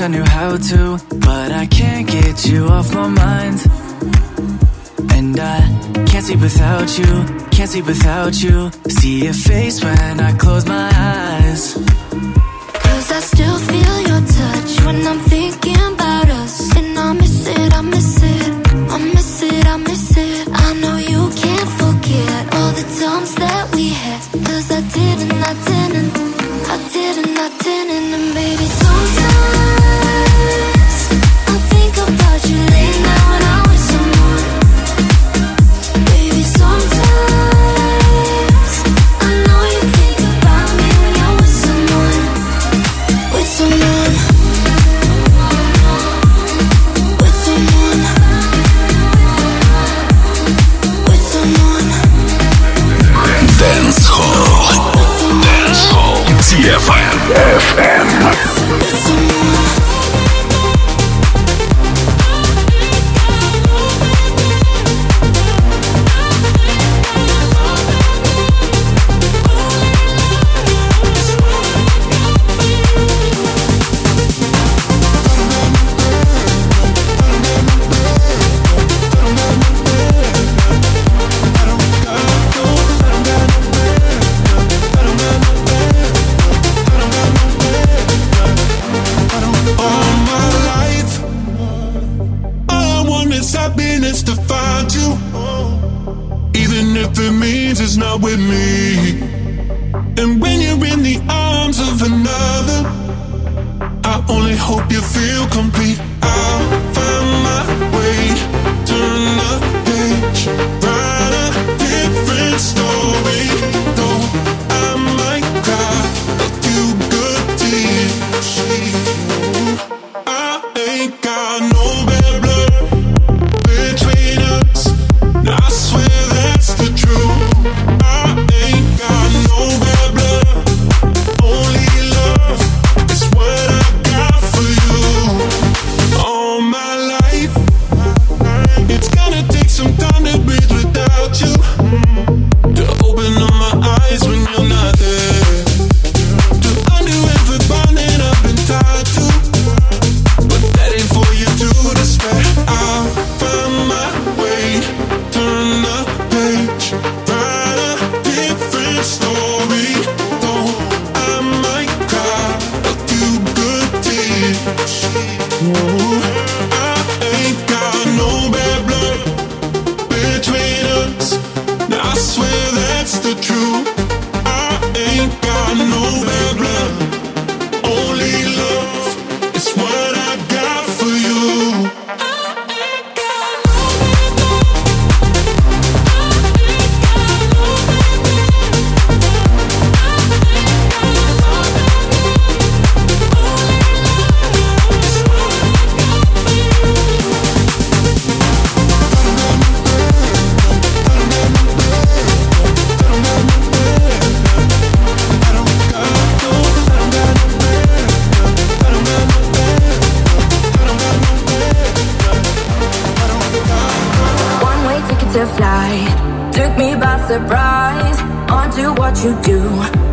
I knew how to, but I can't get you off my mind. And I can't sleep without you, can't sleep without you. See your face when I close my eyes. 'Cause I still feel your touch when I'm thinking about us. And I miss it, I miss it, I miss it, I miss it. I know you can't forget all the times that we had. 'Cause I didn't, I didn't, I didn't, I didn't. And baby, sometimes I think about you late now.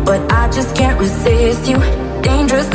But I just can't resist you. Dangerous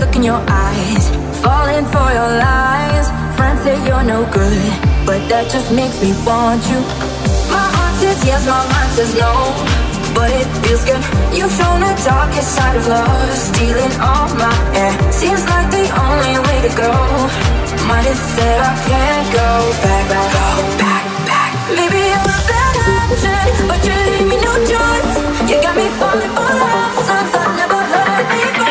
look in your eyes. falling for your lies. Friends say you're no good, but that just makes me want you. My heart says yes, my mind says no, but it feels good. You've shown the darkest side of love, stealing all my air. Seems like the only way to go. Might have said I can't go back, back, go back, back. Maybe I'm a bad option, but you leave me no choice. You got me falling for love, songs I've never heard before.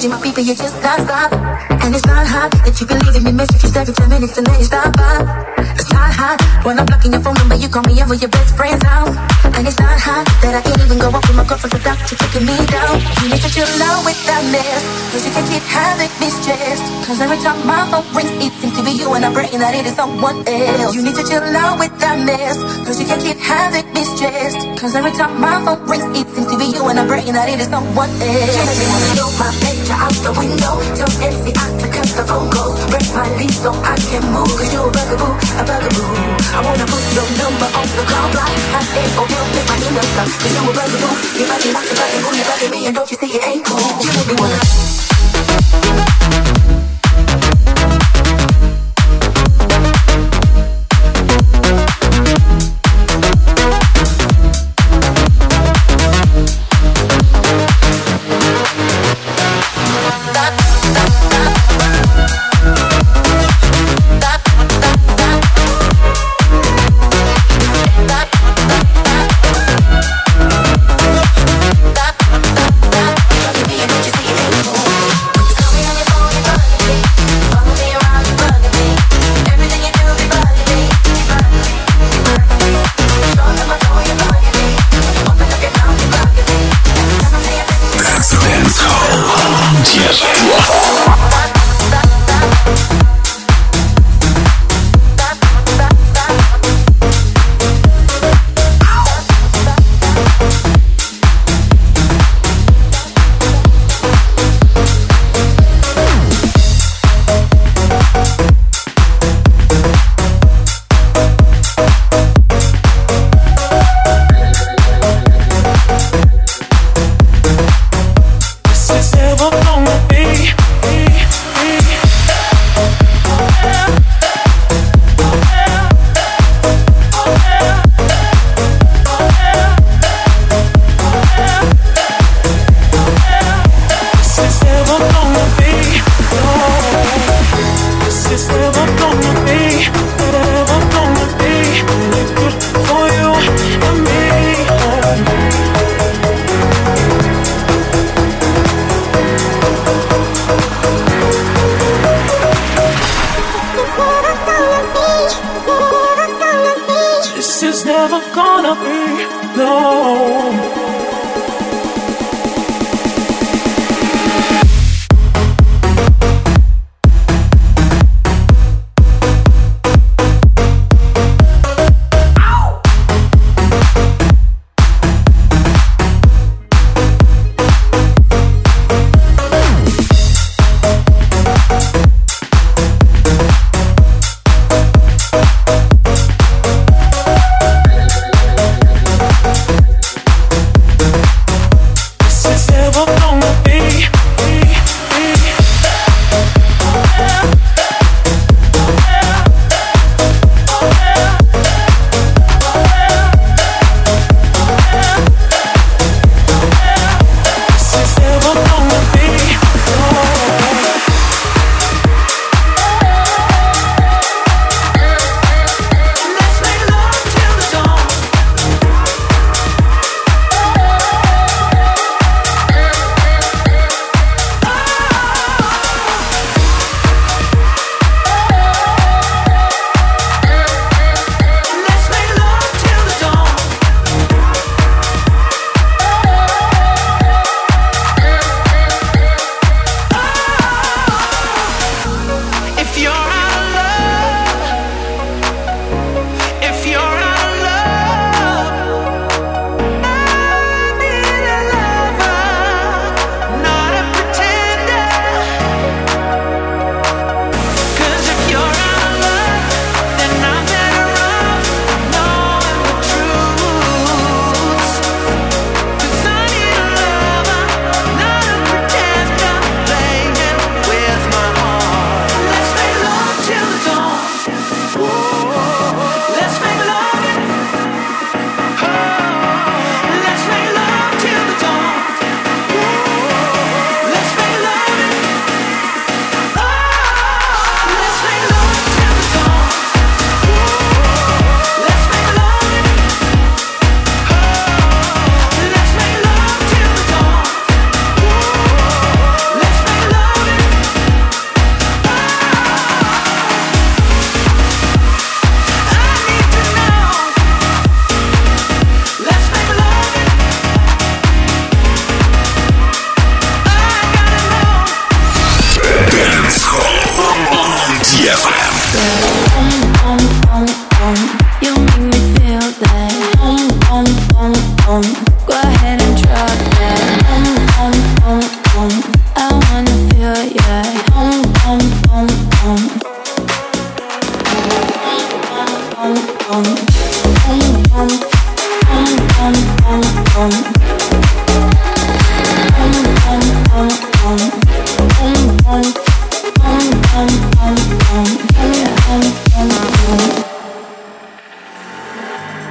page and my people, you just can't stop. And it's not hot that you believe in me. Messages every 10 minutes and then you stop by. It's not hot when I'm blocking your phone number. You call me over your best friend's house. And it's not hot that I can't even go up with my girlfriend without you taking me down. You need to chill out with that mess, cause you can keep having me stressed. Cause every time my phone rings, it seems to be you, and I'm praying that it is someone else. You need to chill out with that mess, cause you can keep having me stressed. Cause every time my phone rings, it seems to be you, and I'm praying that it is someone else. Yes, you wanna know my picture out the window. Tell MC I to cut the phone calls. Break my leash so I can move. Cause you're a bugaboo I wanna put your number on the call block. I say, oh, you'll pick my email stuff. Cause you're a bugaboo. You're bugging, you're bugging, you're bugging me. And don't you see it ain't cool. You make me wanna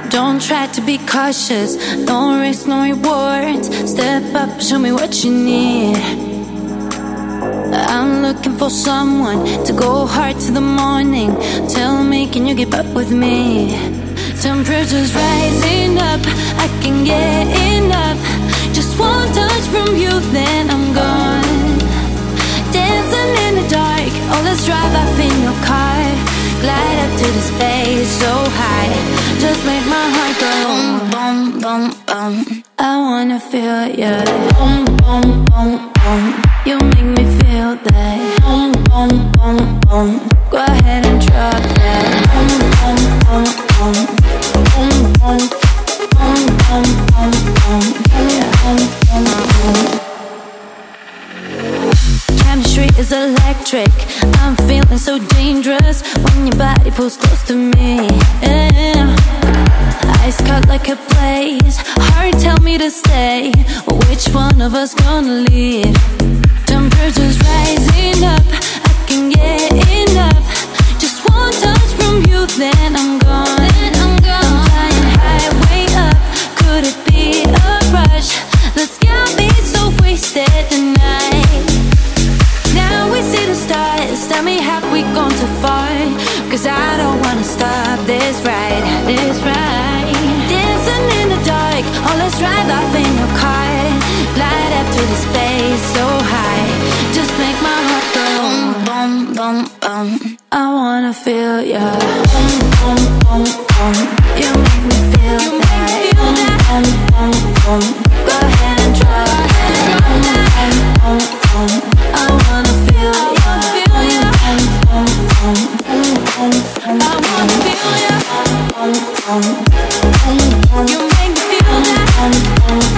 Don't try to be cautious, no risk, no rewards. Step up, show me what you need. I'm looking for someone to go hard till the morning. Tell me, can you keep up with me? Temperature's rising up, I can get enough. Just one touch from you, then I'm gone. Dancing in the dark, oh let's drive up in your car. Glide up to the space so high, just make my heart go boom, boom, boom. I wanna feel you, boom, boom, boom, boom. You make me feel that, boom, boom, boom, boom. Go ahead and drop that, boom, boom, boom, boom. Boom, boom, boom, boom, boom, boom. Boom, boom, boom, boom. Chemistry is electric, I'm feeling so dangerous. When your body pulls close to me, yeah. Eyes caught like a blaze, heart tell me to stay. Which one of us gonna lead? Temperature's rising up, I can get enough. Just one touch from you, then I'm gone. I'm flying high, way up, could it be a rush? Let's get me so wasted tonight. Now we see the stars, tell me have we gone too far? Cause I don't wanna stop this ride, this ride. Dancing in the dark, oh let's drive off in your car. Light up to the space so high, just make my heart go boom, boom, boom. I wanna feel ya, boom, boom, boom, boom. You make me feel that, boom, boom, boom, boom. Go ahead and try that, boom, boom, boom. I wanna feel ya. I wanna feel ya. You make me feel that. I wanna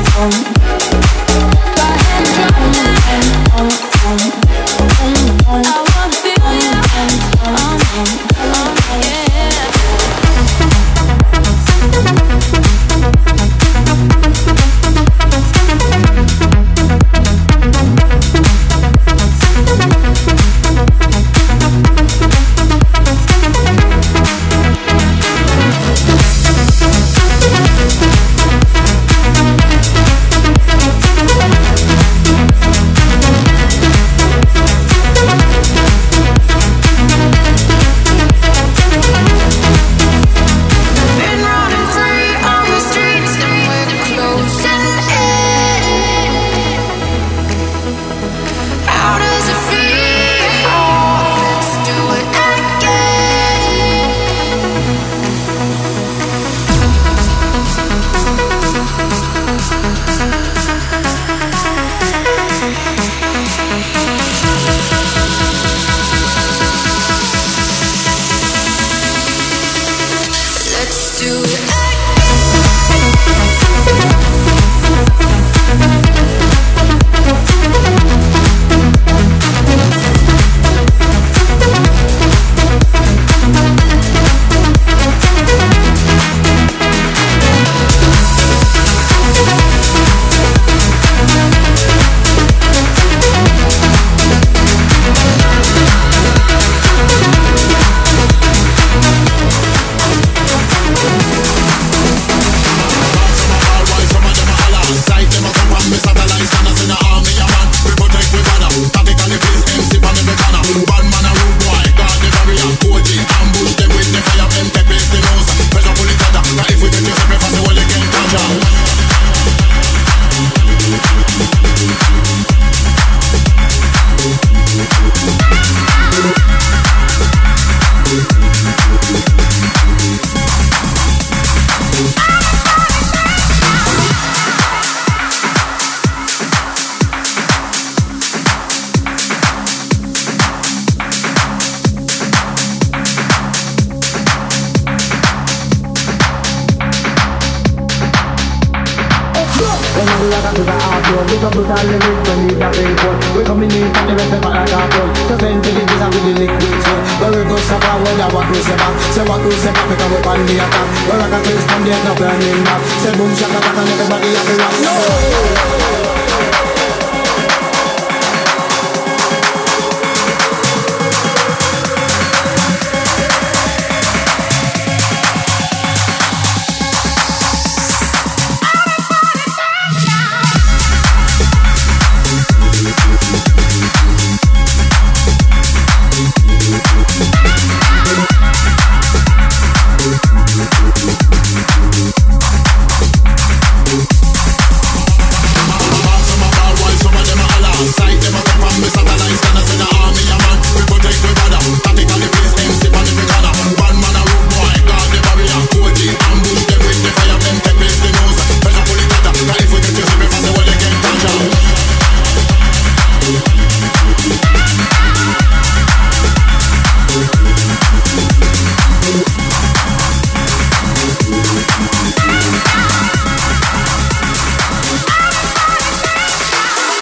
feel ya. Yeah. with an outdoor. Wake up with our lyrics when you got raincoat. Wake up in the night and rest up at our door. Just intelligence and really liquid soul. Where we go suffer, where that what we survive. Say what we survive, pick up on the attack. Where I can twist from the end of burning map. Say boom, shaka, back and everybody have a rap. No!